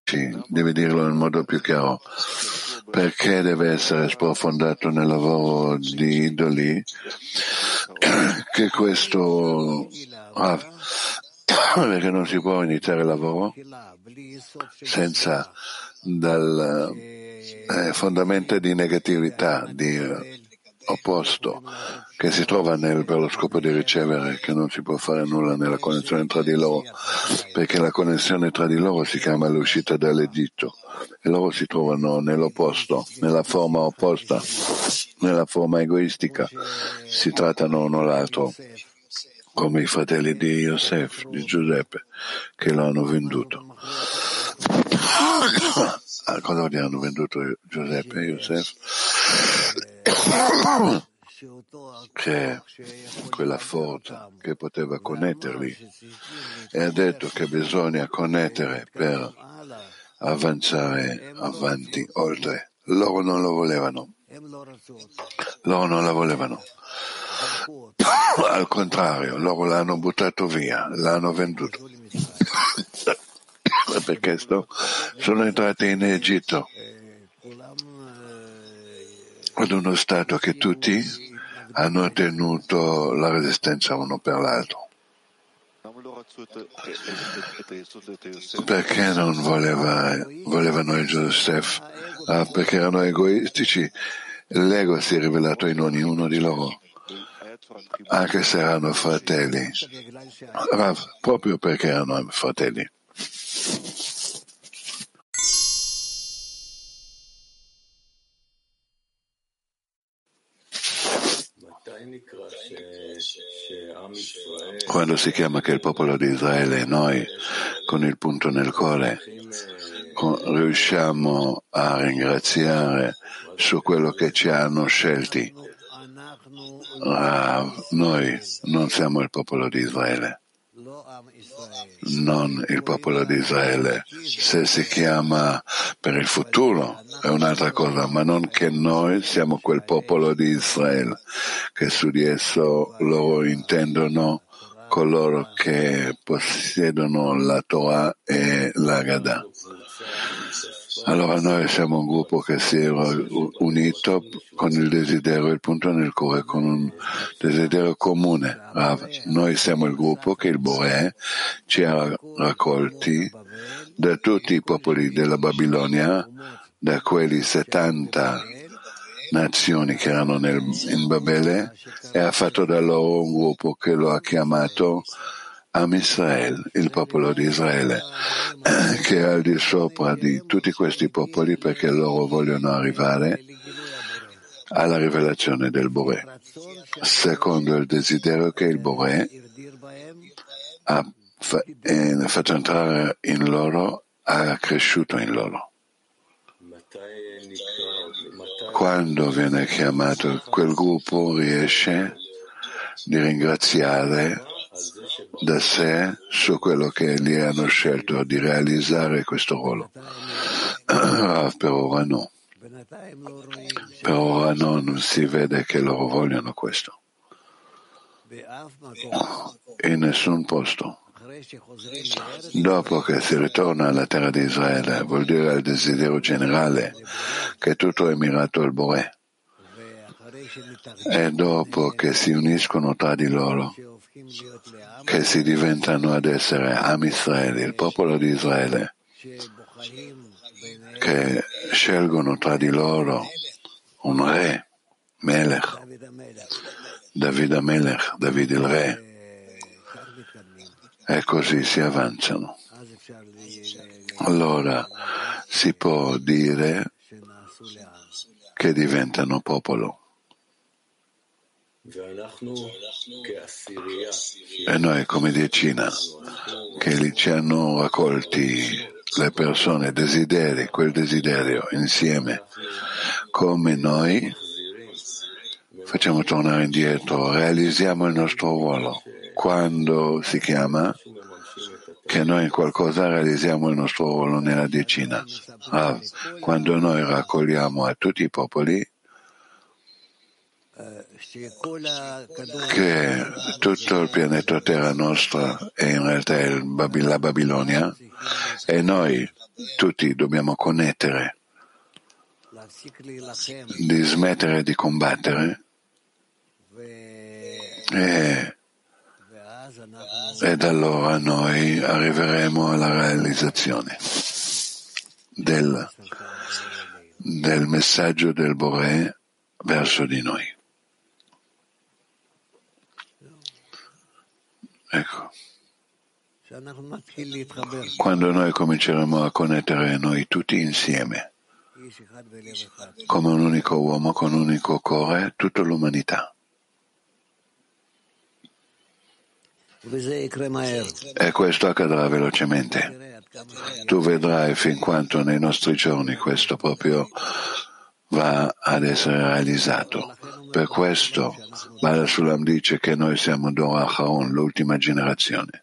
Sì, devi dirlo in modo più chiaro. Perché deve essere sprofondato nel lavoro di idoli? Che questo... Ah, perché non si può iniziare il lavoro senza dal eh, fondamento di negatività, di eh, opposto, che si trova nel, per lo scopo di ricevere, che non si può fare nulla nella connessione tra di loro, perché la connessione tra di loro si chiama l'uscita dall'Egitto e loro si trovano nell'opposto, nella forma opposta, nella forma egoistica, si trattano uno l'altro come i fratelli di Yosef, di Giuseppe, che lo hanno venduto. A cosa gli hanno venduto Giuseppe e Yosef? Che quella forza che poteva connetterli, e ha detto che bisogna connettere per avanzare avanti, oltre. Loro non lo volevano. Loro non la volevano. Al contrario, loro l'hanno buttato via, l'hanno venduto. Per questo sono entrati in Egitto, ad uno stato che tutti hanno tenuto la resistenza uno per l'altro. Perché non voleva, volevano il Giuseppe? Ah, perché erano egoistici. L'ego si è rivelato in ognuno di loro, anche se erano fratelli, proprio perché erano fratelli. Quando si chiama che il popolo di Israele, noi con il punto nel cuore riusciamo a ringraziare su quello che ci hanno scelti. Ah, noi non siamo il popolo di Israele, non il popolo di Israele. Se si chiama per il futuro è un'altra cosa, ma non che noi siamo quel popolo di Israele, che su di esso loro intendono coloro che possiedono la Torah e la Gadà. Allora noi siamo un gruppo che si è unito con il desiderio, il punto nel cuore, con un desiderio comune. Noi siamo il gruppo che il Boré ci ha raccolti da tutti i popoli della Babilonia, da quelle settanta nazioni che erano nel, in Babele, e ha fatto da loro un gruppo che lo ha chiamato Am Israele, il popolo di Israele, che è al di sopra di tutti questi popoli, perché loro vogliono arrivare alla rivelazione del Boré, secondo il desiderio che il Boré ha fatto entrare in loro, ha cresciuto in loro. Quando viene chiamato, quel gruppo riesce di ringraziare da sé su quello che gli hanno scelto, di realizzare questo ruolo. Per ora no. Per ora no, non si vede che loro vogliono questo. In nessun posto. Dopo che si ritorna alla terra di Israele, vuol dire il desiderio generale che tutto è mirato al Boré. e dopo che si uniscono tra di loro, che si diventano ad essere Am Israele, il popolo di Israele, che scelgono tra di loro un re, Melech, Davide Melech, Davide il re, e così si avanzano. Allora si può dire che diventano popolo. E noi come decina, che lì ci hanno raccolti le persone, desideri, quel desiderio insieme, come noi facciamo tornare indietro, realizziamo il nostro ruolo. Quando si chiama che noi in qualcosa realizziamo il nostro ruolo nella decina. Ah, quando noi raccogliamo a tutti i popoli che tutto il pianeta Terra nostra è in realtà il Babil- la Babilonia e noi tutti dobbiamo connettere, di smettere di combattere e Ed allora noi arriveremo alla realizzazione del, del messaggio del Boré verso di noi. Ecco. Quando noi cominceremo a connettere noi tutti insieme, come un unico uomo, con un unico cuore, tutta l'umanità. E questo accadrà velocemente. Tu vedrai fin quanto nei nostri giorni questo proprio va ad essere realizzato. Per questo Baal HaSulam dice che noi siamo Dor HaAcharon, l'ultima generazione.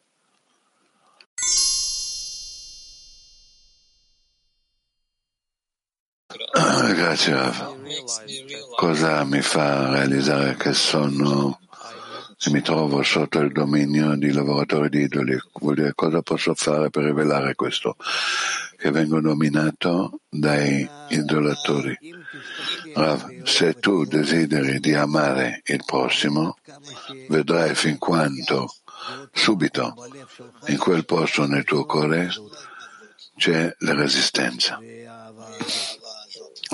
Grazie Rav. Cosa mi fa realizzare che sono... mi trovo sotto il dominio di lavoratori di idoli? Vuol dire, cosa posso fare per rivelare questo? Che vengo dominato dai idolatori. Rav, se tu desideri di amare il prossimo, vedrai fin quanto subito in quel posto nel tuo cuore c'è la resistenza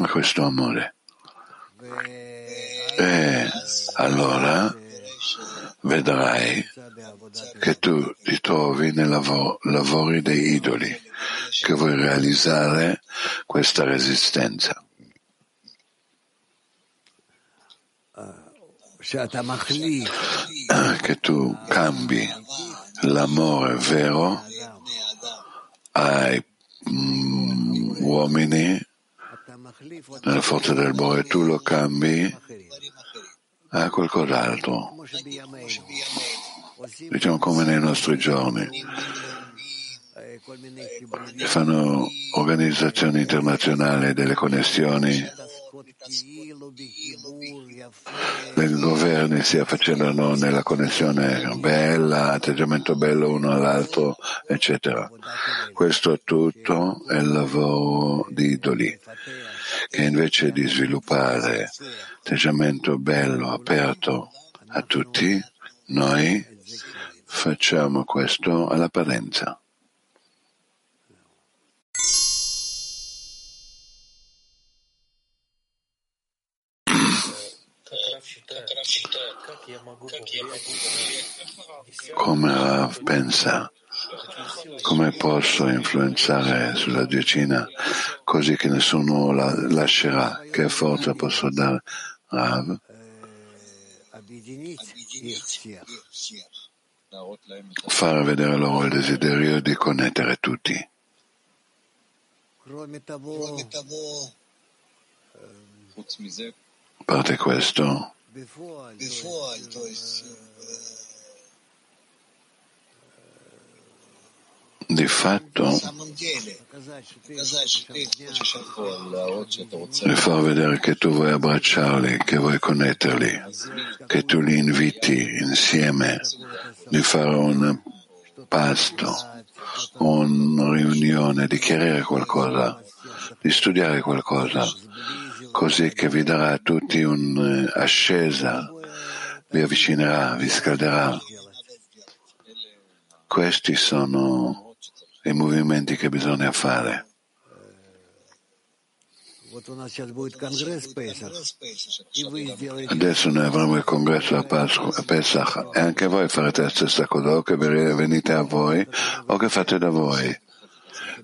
a questo amore. E allora vedrai che tu ti trovi nei lav- lavori dei idoli, che vuoi realizzare questa resistenza. Che tu cambi l'amore vero ai mm, uomini, nella forza del Boré, tu lo cambi a qualcos'altro, diciamo come nei nostri giorni si fanno organizzazioni internazionali, delle connessioni, i governi si affacciano nella connessione bella, atteggiamento bello uno all'altro, eccetera. Questo tutto è il lavoro di idoli, che invece di sviluppare atteggiamento bello, aperto a tutti, noi facciamo questo all'apparenza. Come Rav pensa, come posso influenzare sulla decina così che nessuno la lascerà? Che forza posso dare? Rav, far vedere loro il desiderio di connettere tutti. A parte questo, di fatto, di far vedere che tu vuoi abbracciarli, che vuoi connetterli, che tu li inviti insieme, di fare un pasto, una riunione, di chiarire qualcosa, di studiare qualcosa, così che vi darà a tutti un'ascesa, vi avvicinerà, vi scalderà. Questi sono i movimenti che bisogna fare. Adesso noi avremo il congresso a, Pasqua, a Pesach e anche voi farete la stessa cosa, o che venite a voi o che fate da voi.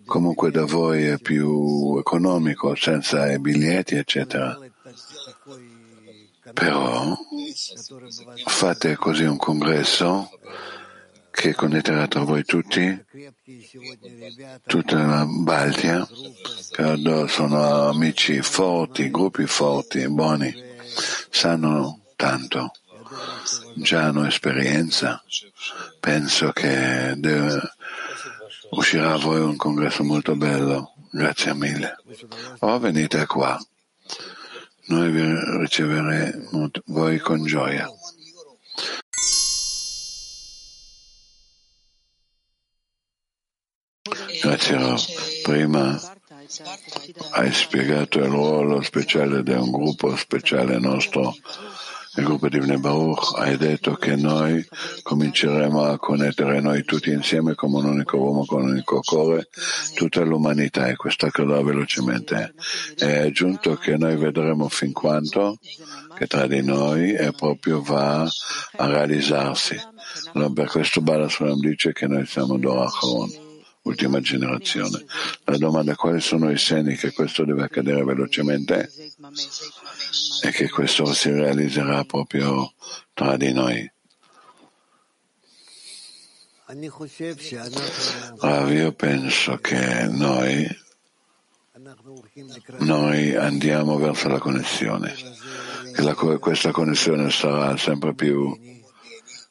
Comunque da voi è più economico, senza i biglietti eccetera, però fate così un congresso che connetterà tra voi tutti, tutta la Baltia, che sono amici forti, gruppi forti, buoni, sanno tanto, già hanno esperienza. Penso che deve, uscirà a voi un congresso molto bello, grazie mille. O venite qua, noi vi riceveremo voi con gioia. Grazie Rob. Prima hai spiegato il ruolo speciale di un gruppo speciale nostro, il gruppo di Bnei Baruch. Hai detto che noi cominceremo a connettere noi tutti insieme come un unico uomo, con un unico cuore, tutta l'umanità, e questa cosa velocemente. E hai aggiunto che noi vedremo fin quanto che tra di noi è proprio va a realizzarsi. Allora, per questo Baal HaSulam dice che noi siamo Dor HaAcharon, ultima generazione. La domanda: quali sono i segni che questo deve accadere velocemente e che questo si realizzerà proprio tra di noi? Allora, io penso che noi noi andiamo verso la connessione, che la, questa connessione sarà sempre più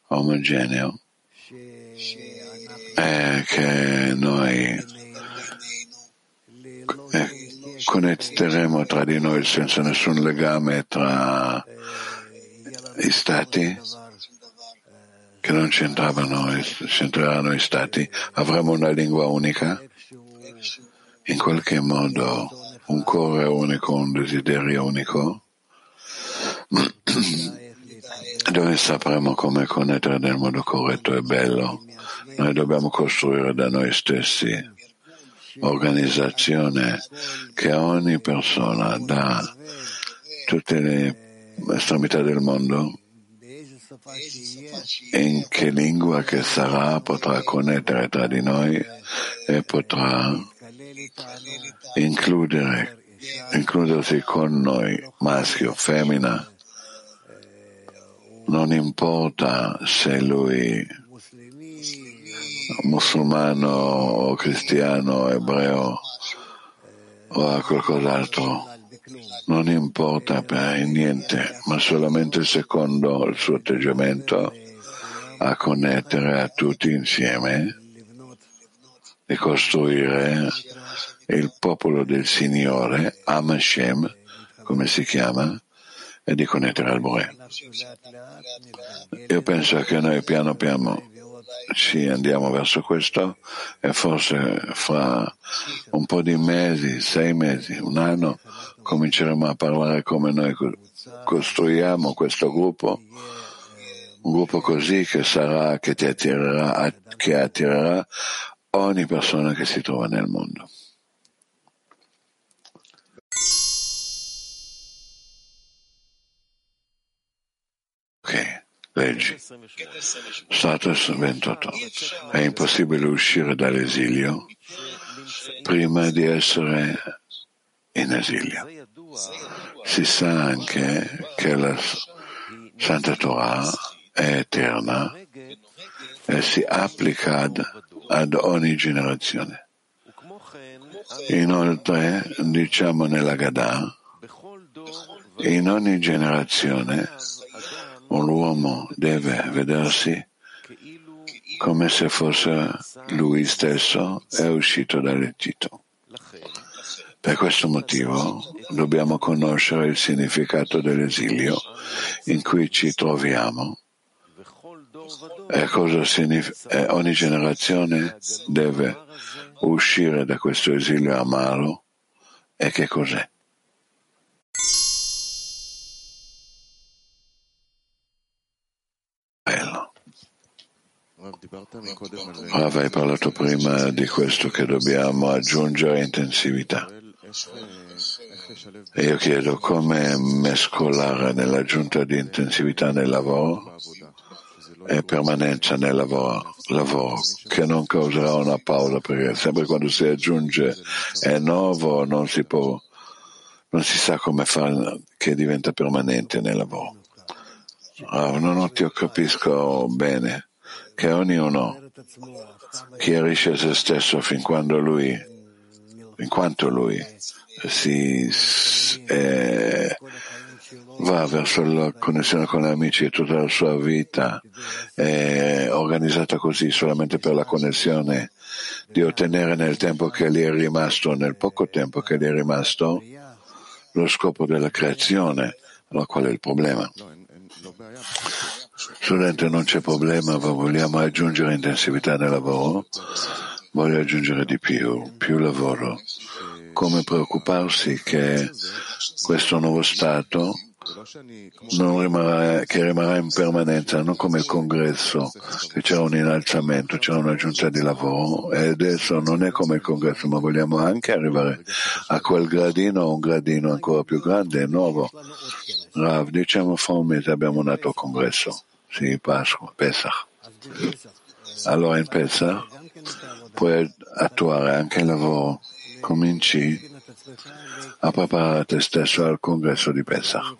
omogenea, è che noi connetteremo tra di noi senza nessun legame tra i stati, che non c'entravano, c'entreranno i stati, avremo una lingua unica, in qualche modo un cuore unico, un desiderio unico, dove sapremo come connettere nel modo corretto e bello. Noi dobbiamo costruire da noi stessi organizzazione che ogni persona da tutte le estremità del mondo, in che lingua che sarà, potrà connettere tra di noi e potrà includere, includersi con noi, maschio, femmina. Non importa se lui musulmano o cristiano, ebreo o a qualcos'altro, non importa per niente, ma solamente secondo il suo atteggiamento a connettere a tutti insieme e costruire il popolo del Signore, Am HaShem, come si chiama, e di connettere al Boré. Io penso che noi piano piano ci andiamo verso questo, e forse fra un po' di mesi, sei mesi, un anno, cominceremo a parlare come noi costruiamo questo gruppo, un gruppo così che sarà, che ti attirerà, che attirerà ogni persona che si trova nel mondo. Leggi. Status ventotto. È impossibile uscire dall'esilio prima di essere in esilio. Si sa anche che la Santa Torah è eterna e si applica ad, ad ogni generazione. Inoltre, diciamo nella Gadà, in ogni generazione l'uomo deve vedersi come se fosse lui stesso è uscito dall'Egitto. Per questo motivo dobbiamo conoscere il significato dell'esilio in cui ci troviamo e cosa signif- e ogni generazione deve uscire da questo esilio amaro e che cos'è. Rav, hai parlato prima di questo che dobbiamo aggiungere intensività. E io chiedo come mescolare nell'aggiunta di intensività nel lavoro e permanenza nel lavoro, lavoro che non causerà una pausa, perché sempre quando si aggiunge è nuovo non si può, non si sa come fare che diventa permanente nel lavoro. Ah, non ho, ti capisco bene che ognuno chiarisce se stesso fin quando lui, in quanto lui si eh, va verso la connessione con gli amici e tutta la sua vita è organizzata così solamente per la connessione di ottenere nel tempo che gli è rimasto, nel poco tempo che gli è rimasto, lo scopo della creazione. Allora qual è il problema? Studente, non c'è problema, vogliamo aggiungere intensività nel lavoro, voglio aggiungere di più, più lavoro. Come preoccuparsi che questo nuovo stato non rimarrà, che rimarrà in permanenza, non come il congresso, che c'era un innalzamento, c'era un'aggiunta di lavoro, e adesso non è come il congresso, ma vogliamo anche arrivare a quel gradino, un gradino ancora più grande, nuovo. Rav, diciamo fra un mese abbiamo un altro congresso, sì, Pasqua, Pesach. Allora in Pesach puoi attuare anche il lavoro. Cominci a preparare te stesso al congresso di Pesach.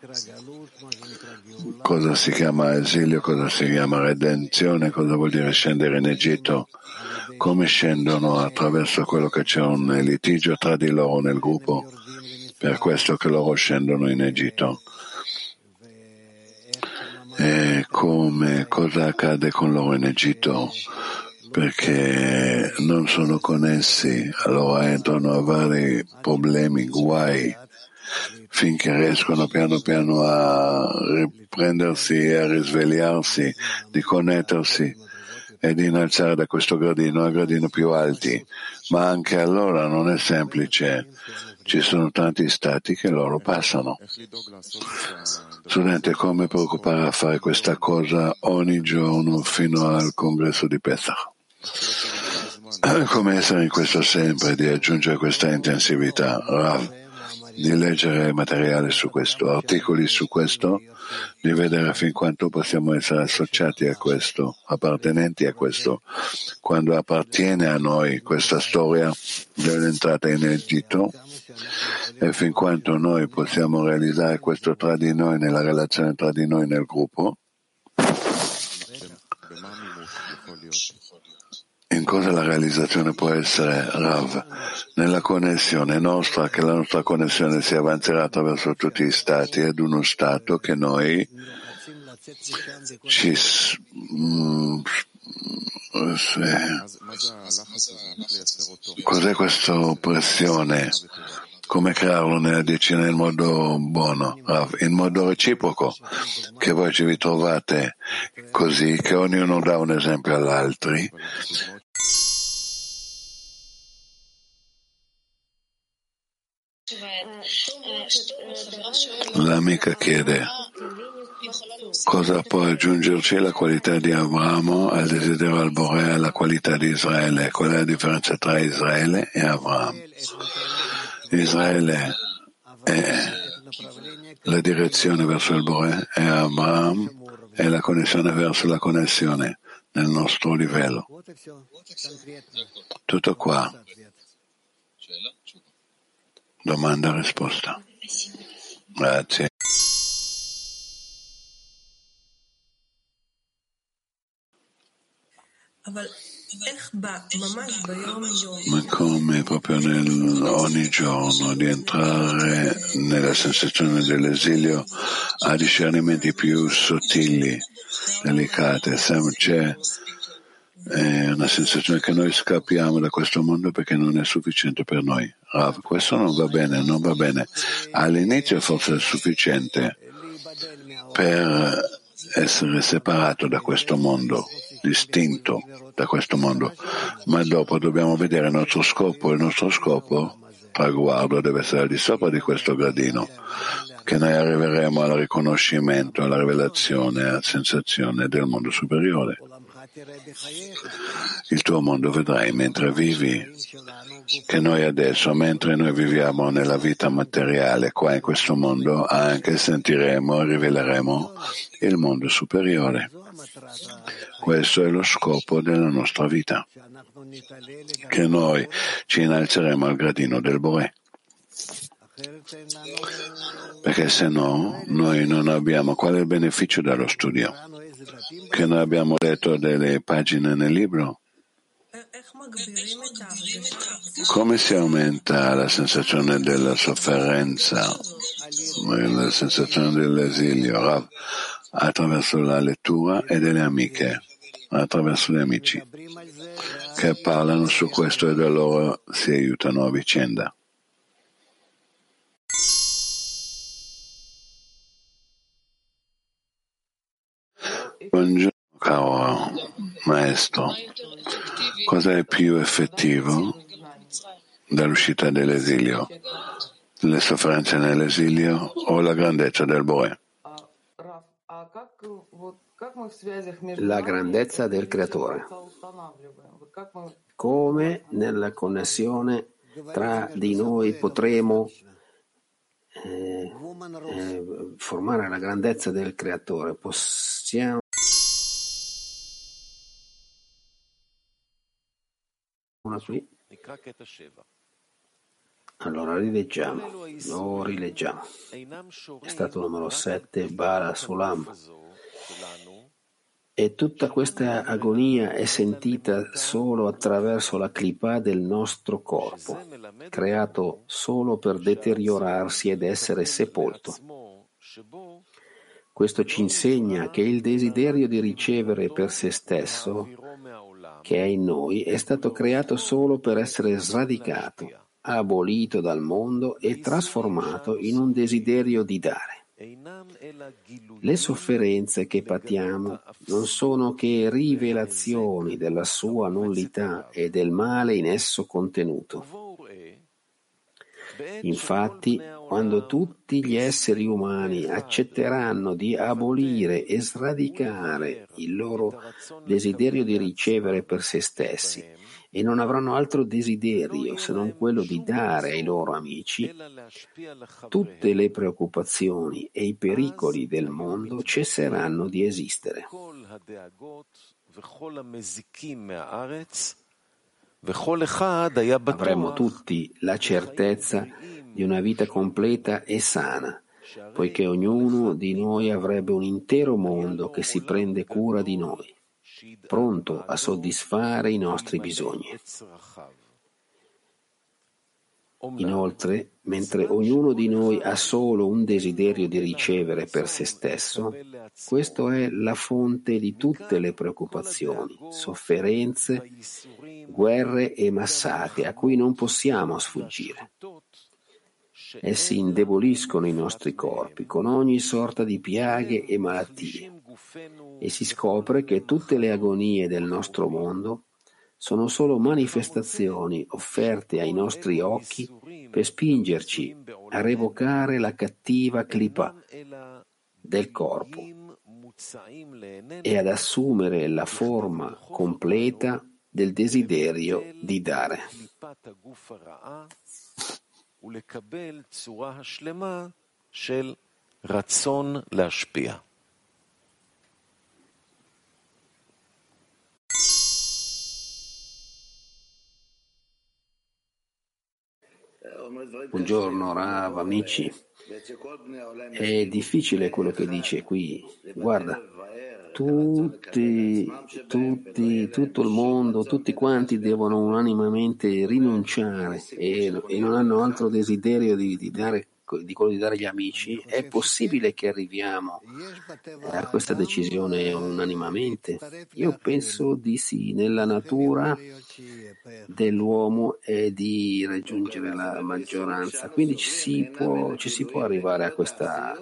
Cosa si chiama esilio, cosa si chiama redenzione, cosa vuol dire scendere in Egitto, come scendono attraverso quello che c'è un litigio tra di loro nel gruppo, per questo che loro scendono in Egitto. E come, cosa accade con loro in Egitto? Perché non sono connessi, allora entrano a vari problemi, guai, finché riescono piano piano a riprendersi e a risvegliarsi, di connettersi e di innalzare da questo gradino a gradino più alti. Ma anche allora non è semplice, ci sono tanti stati che loro passano. Studente, come preoccupare a fare questa cosa ogni giorno fino al congresso di Pesach? Come essere in questo sempre, di aggiungere questa intensività, Rav, di leggere materiale su questo, articoli su questo, di vedere fin quanto possiamo essere associati a questo, appartenenti a questo, quando appartiene a noi questa storia dell'entrata in Egitto, e fin quanto noi possiamo realizzare questo tra di noi, nella relazione tra di noi nel gruppo. In cosa la realizzazione può essere, Rav? Nella connessione nostra, che la nostra connessione si avanzerà attraverso tutti gli stati ed uno stato che noi ci mm, sì. Cos'è questa pressione? Come crearlo nella decina in modo buono, Rav, in modo reciproco, che voi ci vi trovate così che ognuno dà un esempio all'altro. L'amica chiede cosa può aggiungerci la qualità di Abramo al desiderio al Boré, alla qualità di Israele. Qual è la differenza tra Israele e Abramo? Israele è la direzione verso il Boré e Abraham è la connessione verso la connessione nel nostro livello. Tutto qua. Domanda e risposta. Grazie. Ma come proprio nel, ogni giorno di entrare nella sensazione dell'esilio a discernimenti più sottili, delicati. C'è eh, una sensazione che noi scappiamo da questo mondo perché non è sufficiente per noi. Rav, questo non va bene, non va bene. All'inizio forse è sufficiente per essere separato da questo mondo, distinto da questo mondo, ma dopo dobbiamo vedere il nostro scopo, il nostro scopo traguardo deve essere al di sopra di questo gradino, che noi arriveremo al riconoscimento, alla rivelazione, alla sensazione del mondo superiore. il tuo mondo vedrai mentre vivi, che noi adesso, mentre noi viviamo nella vita materiale qua in questo mondo, anche sentiremo e riveleremo il mondo superiore. Questo è lo scopo della nostra vita, che noi ci innalzeremo al gradino del Boré. Perché se no noi non abbiamo quale beneficio dallo studio che noi abbiamo letto delle pagine nel libro. Come si aumenta la sensazione della sofferenza, la sensazione dell'esilio, Rav? Attraverso la lettura e delle amiche, attraverso gli amici che parlano su questo e da loro si aiutano a vicenda. Buongiorno caro maestro, cosa è più effettivo dall'uscita dell'esilio? Le sofferenze nell'esilio o la grandezza del Boré? La grandezza del Creatore. Come nella connessione tra di noi potremo eh, eh, formare la grandezza del Creatore? Possiamo una sui. Allora rileggiamo, lo rileggiamo. È stato numero sette, Baal HaSulam. E tutta questa agonia è sentita solo attraverso la clipa del nostro corpo, creato solo per deteriorarsi ed essere sepolto. Questo ci insegna che il desiderio di ricevere per se stesso, che è in noi, è stato creato solo per essere sradicato, abolito dal mondo e trasformato in un desiderio di dare. Le sofferenze che patiamo non sono che rivelazioni della sua nullità e del male in esso contenuto. Infatti, quando tutti gli esseri umani accetteranno di abolire e sradicare il loro desiderio di ricevere per se stessi, e non avranno altro desiderio se non quello di dare ai loro amici, tutte le preoccupazioni e i pericoli del mondo cesseranno di esistere. Avremo tutti la certezza di una vita completa e sana, poiché ognuno di noi avrebbe un intero mondo che si prende cura di noi, pronto a soddisfare i nostri bisogni. Inoltre, mentre ognuno di noi ha solo un desiderio di ricevere per se stesso, questa è la fonte di tutte le preoccupazioni, sofferenze, guerre e massacri a cui non possiamo sfuggire. Essi indeboliscono i nostri corpi con ogni sorta di piaghe e malattie, e si scopre che tutte le agonie del nostro mondo sono solo manifestazioni offerte ai nostri occhi per spingerci a revocare la cattiva clipa del corpo e ad assumere la forma completa del desiderio di dare. Buongiorno Rav, amici. È difficile quello che dice qui. Guarda, tutti, tutti, tutto il mondo, tutti quanti devono unanimemente rinunciare e, e non hanno altro desiderio di, di dare, di quello di dare agli amici. È possibile che arriviamo a questa decisione unanimamente? Io penso di sì. Nella natura dell'uomo è di raggiungere la maggioranza, quindi ci si può, ci si può arrivare a questa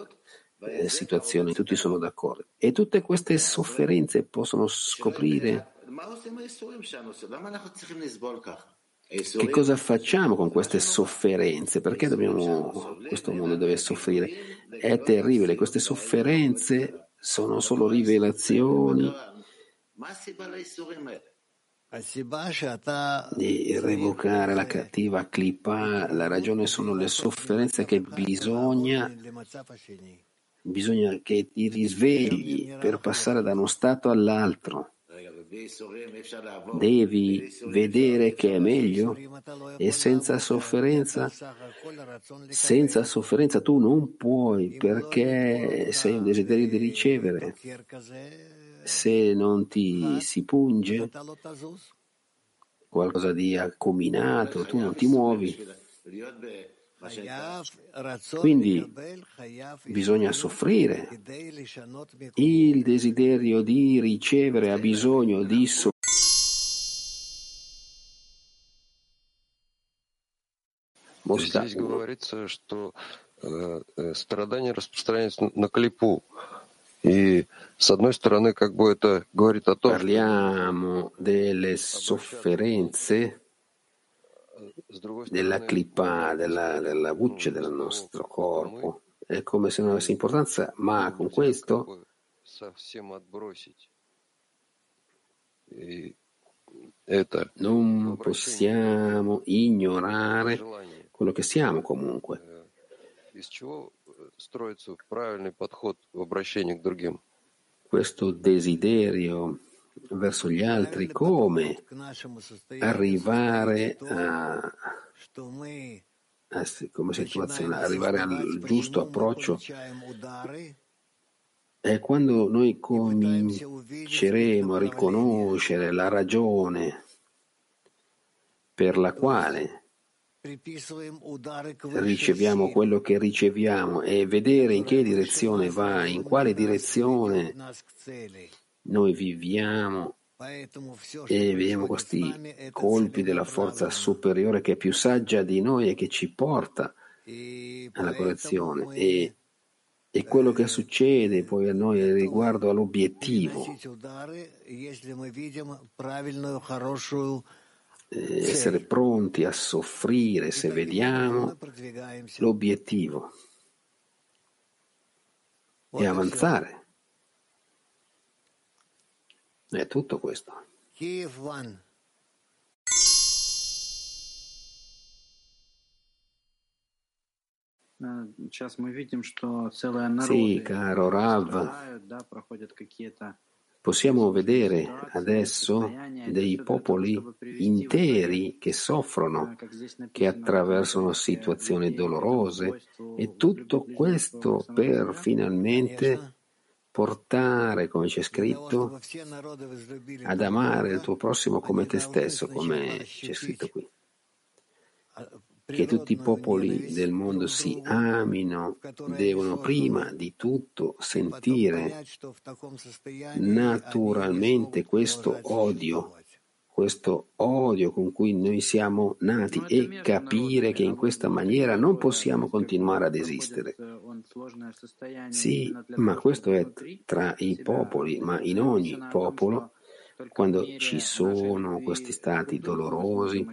eh, situazione, tutti sono d'accordo, e tutte queste sofferenze possono scoprire che cosa facciamo con queste sofferenze, perché dobbiamo, questo mondo deve soffrire, è terribile, queste sofferenze sono solo rivelazioni Di revocare la cattiva clipa, la ragione sono le sofferenze che bisogna, bisogna che ti risvegli per passare da uno stato all'altro. Devi vedere che è meglio e senza sofferenza, senza sofferenza tu non puoi, perché sei un desiderio di ricevere. Se non ti si punge qualcosa di accominato, tu non ti muovi. Quindi bisogna soffrire. Il desiderio di ricevere ha bisogno di soffrire. Здесь говорится, что страдания распространяются на клипу. Parliamo delle sofferenze della clipa, della, della buccia del nostro corpo. È come se non avesse importanza, ma con questo non possiamo ignorare quello che siamo comunque. Questo desiderio verso gli altri, come arrivare a, a come situazione, arrivare al giusto approccio, è quando noi cominceremo a riconoscere la ragione per la quale riceviamo quello che riceviamo e vedere in che direzione va, in quale direzione noi viviamo, e vediamo questi colpi della forza superiore che è più saggia di noi e che ci porta alla correzione, e, e quello che succede poi a noi riguardo all'obiettivo. Essere pronti a soffrire se vediamo l'obiettivo e avanzare. È tutto questo. Sì, caro Rav, possiamo vedere adesso dei popoli interi che soffrono, che attraversano situazioni dolorose, e tutto questo per finalmente portare, come c'è scritto, ad amare il tuo prossimo come te stesso, come c'è scritto qui. Che tutti i popoli del mondo si amino, devono prima di tutto sentire naturalmente questo odio, questo odio con cui noi siamo nati, e capire che in questa maniera non possiamo continuare ad esistere. Sì, ma questo è tra i popoli, ma in ogni popolo, quando ci sono questi stati dolorosi,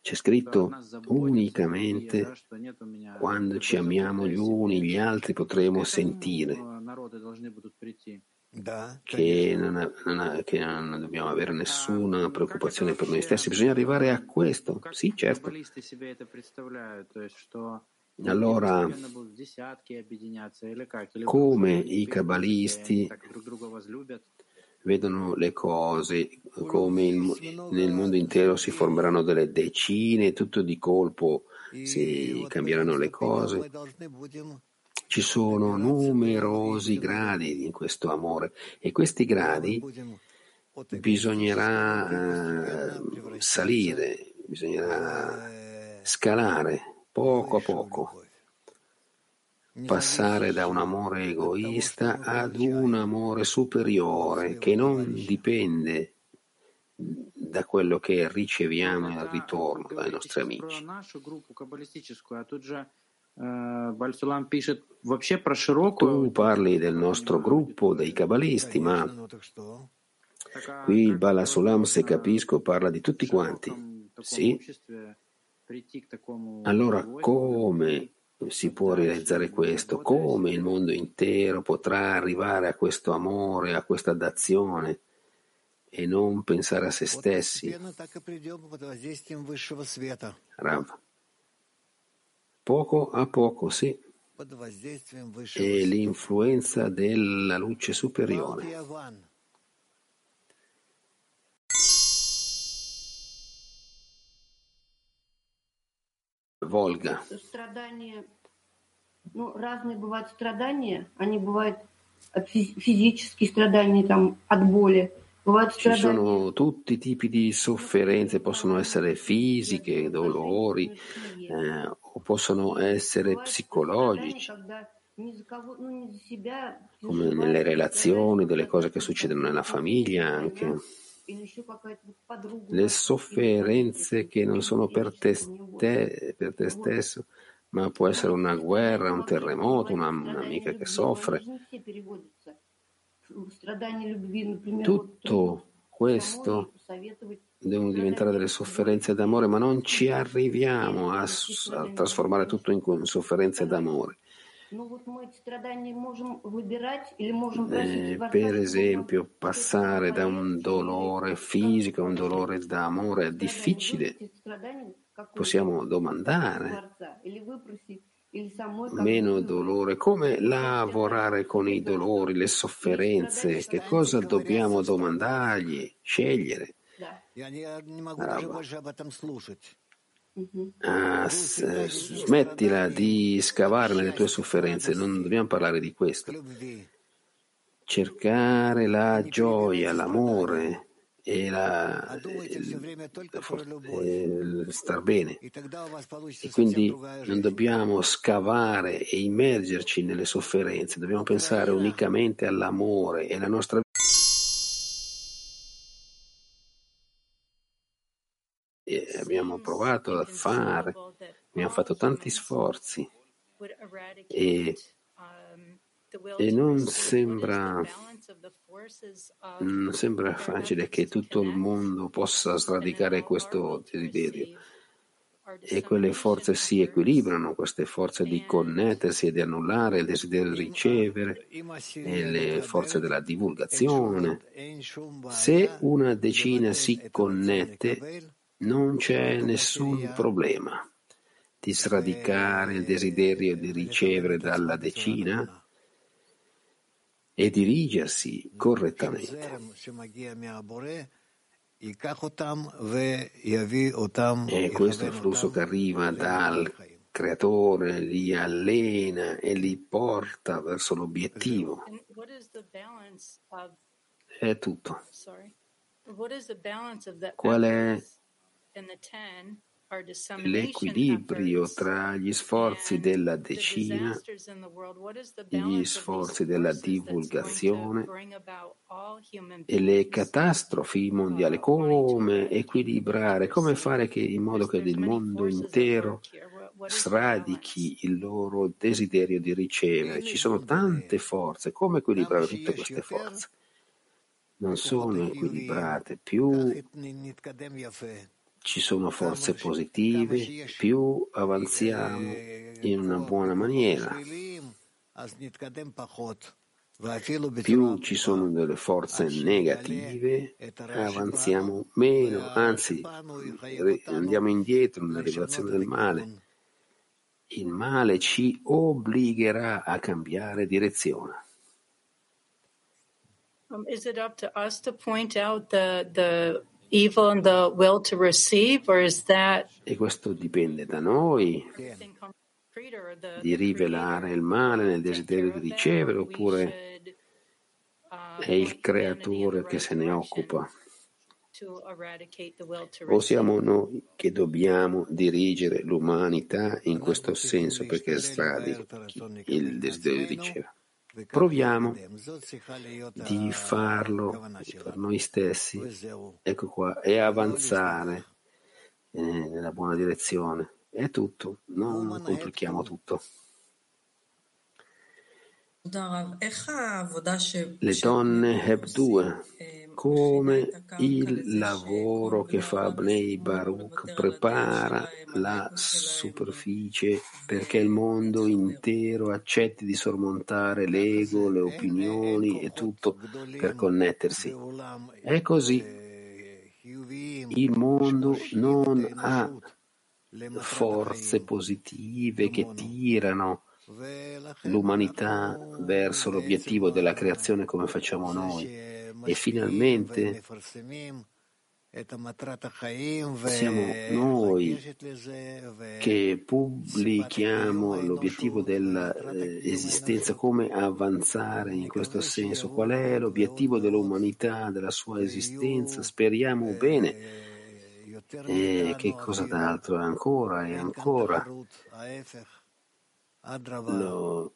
c'è scritto unicamente quando ci amiamo gli uni gli altri potremo sentire che non, non, che non dobbiamo avere nessuna preoccupazione per noi stessi. Bisogna arrivare a questo, sì, certo. Allora, come i cabalisti vedono le cose, come il, nel mondo intero si formeranno delle decine, tutto di colpo si cambieranno le cose. Ci sono numerosi gradi in questo amore, e questi gradi bisognerà eh, salire, bisognerà scalare poco a poco. Passare da un amore egoista ad un amore superiore che non dipende da quello che riceviamo al ritorno dai nostri amici. Tu parli del nostro gruppo dei cabalisti, ma qui il Baal HaSulam, se capisco, parla di tutti quanti. Sì? Allora come si può realizzare questo, come il mondo intero potrà arrivare a questo amore, a questa dazione e non pensare a se stessi. Rav. Poco a poco, sì, e l'influenza della luce superiore. Volga. Ну, разные бывают страдания, они бывают физические страдания там от боли. Ci sono tutti i tipi di sofferenze, possono essere fisiche, dolori, eh, o possono essere psicologici, come nelle relazioni, delle cose che succedono nella famiglia anche. Le sofferenze che non sono per te, te, per te stesso, ma può essere una guerra, un terremoto, una, un'amica che soffre. Tutto questo devono diventare delle sofferenze d'amore, ma non ci arriviamo a, a trasformare tutto in sofferenze d'amore. Eh, per esempio, passare da un dolore fisico a un dolore d'amore è difficile. Possiamo domandare meno dolore, come lavorare con i dolori, le sofferenze, che cosa dobbiamo domandargli, scegliere. Ah, smettila di scavare nelle tue sofferenze, non dobbiamo parlare di questo. Cercare la gioia, l'amore e la, il, il star bene, e quindi non dobbiamo scavare e immergerci nelle sofferenze, dobbiamo pensare unicamente all'amore e la nostra vita. Abbiamo provato a fare, abbiamo fatto tanti sforzi e E non sembra, non sembra facile che tutto il mondo possa sradicare questo desiderio. E quelle forze si equilibrano, queste forze di connettersi e di annullare il desiderio di ricevere, e le forze della divulgazione. Se una decina si connette, non c'è nessun problema di sradicare il desiderio di ricevere dalla decina e dirigersi correttamente. E questo è il flusso che arriva dal Creatore, li allena e li porta verso l'obiettivo. È tutto. Qual è l'equilibrio tra gli sforzi della decina, gli sforzi della divulgazione e le catastrofi mondiali? Come equilibrare, come fare che, in modo che il mondo intero sradichi il loro desiderio di ricevere? Ci sono tante forze, come equilibrare tutte queste forze? Non sono equilibrate più. Ci sono forze positive, più avanziamo in una buona maniera. Più ci sono delle forze negative, avanziamo meno, anzi andiamo indietro nella rivelazione del male. Il male ci obbligherà a cambiare direzione. Um, is it up to us to point out the, the... evil and the will to receive, or is that... E questo dipende da noi, di rivelare il male nel desiderio di ricevere, oppure è il Creatore che se ne occupa, o siamo noi che dobbiamo dirigere l'umanità in questo senso perché sradichi il desiderio di ricevere. Proviamo di farlo per noi stessi, ecco qua, e avanzare nella buona direzione. È tutto, non complichiamo tutto. Le donne Heb due, come il lavoro che fa Bnei Baruch prepara la superficie perché il mondo intero accetti di sormontare l'ego, le opinioni e tutto per connettersi. È così. Il mondo non ha forze positive che tirano l'umanità verso l'obiettivo della creazione come facciamo noi. E finalmente siamo noi che pubblichiamo l'obiettivo dell'esistenza, come avanzare in questo senso. Qual è l'obiettivo dell'umanità, della sua esistenza? Speriamo bene. E che cosa d'altro? Ancora e ancora. Lo...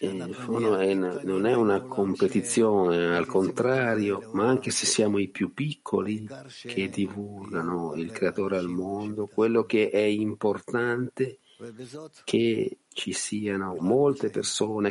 non è una competizione, al contrario, ma anche se siamo i più piccoli che divulgano il creatore al mondo, quello che è importante è che ci siano molte persone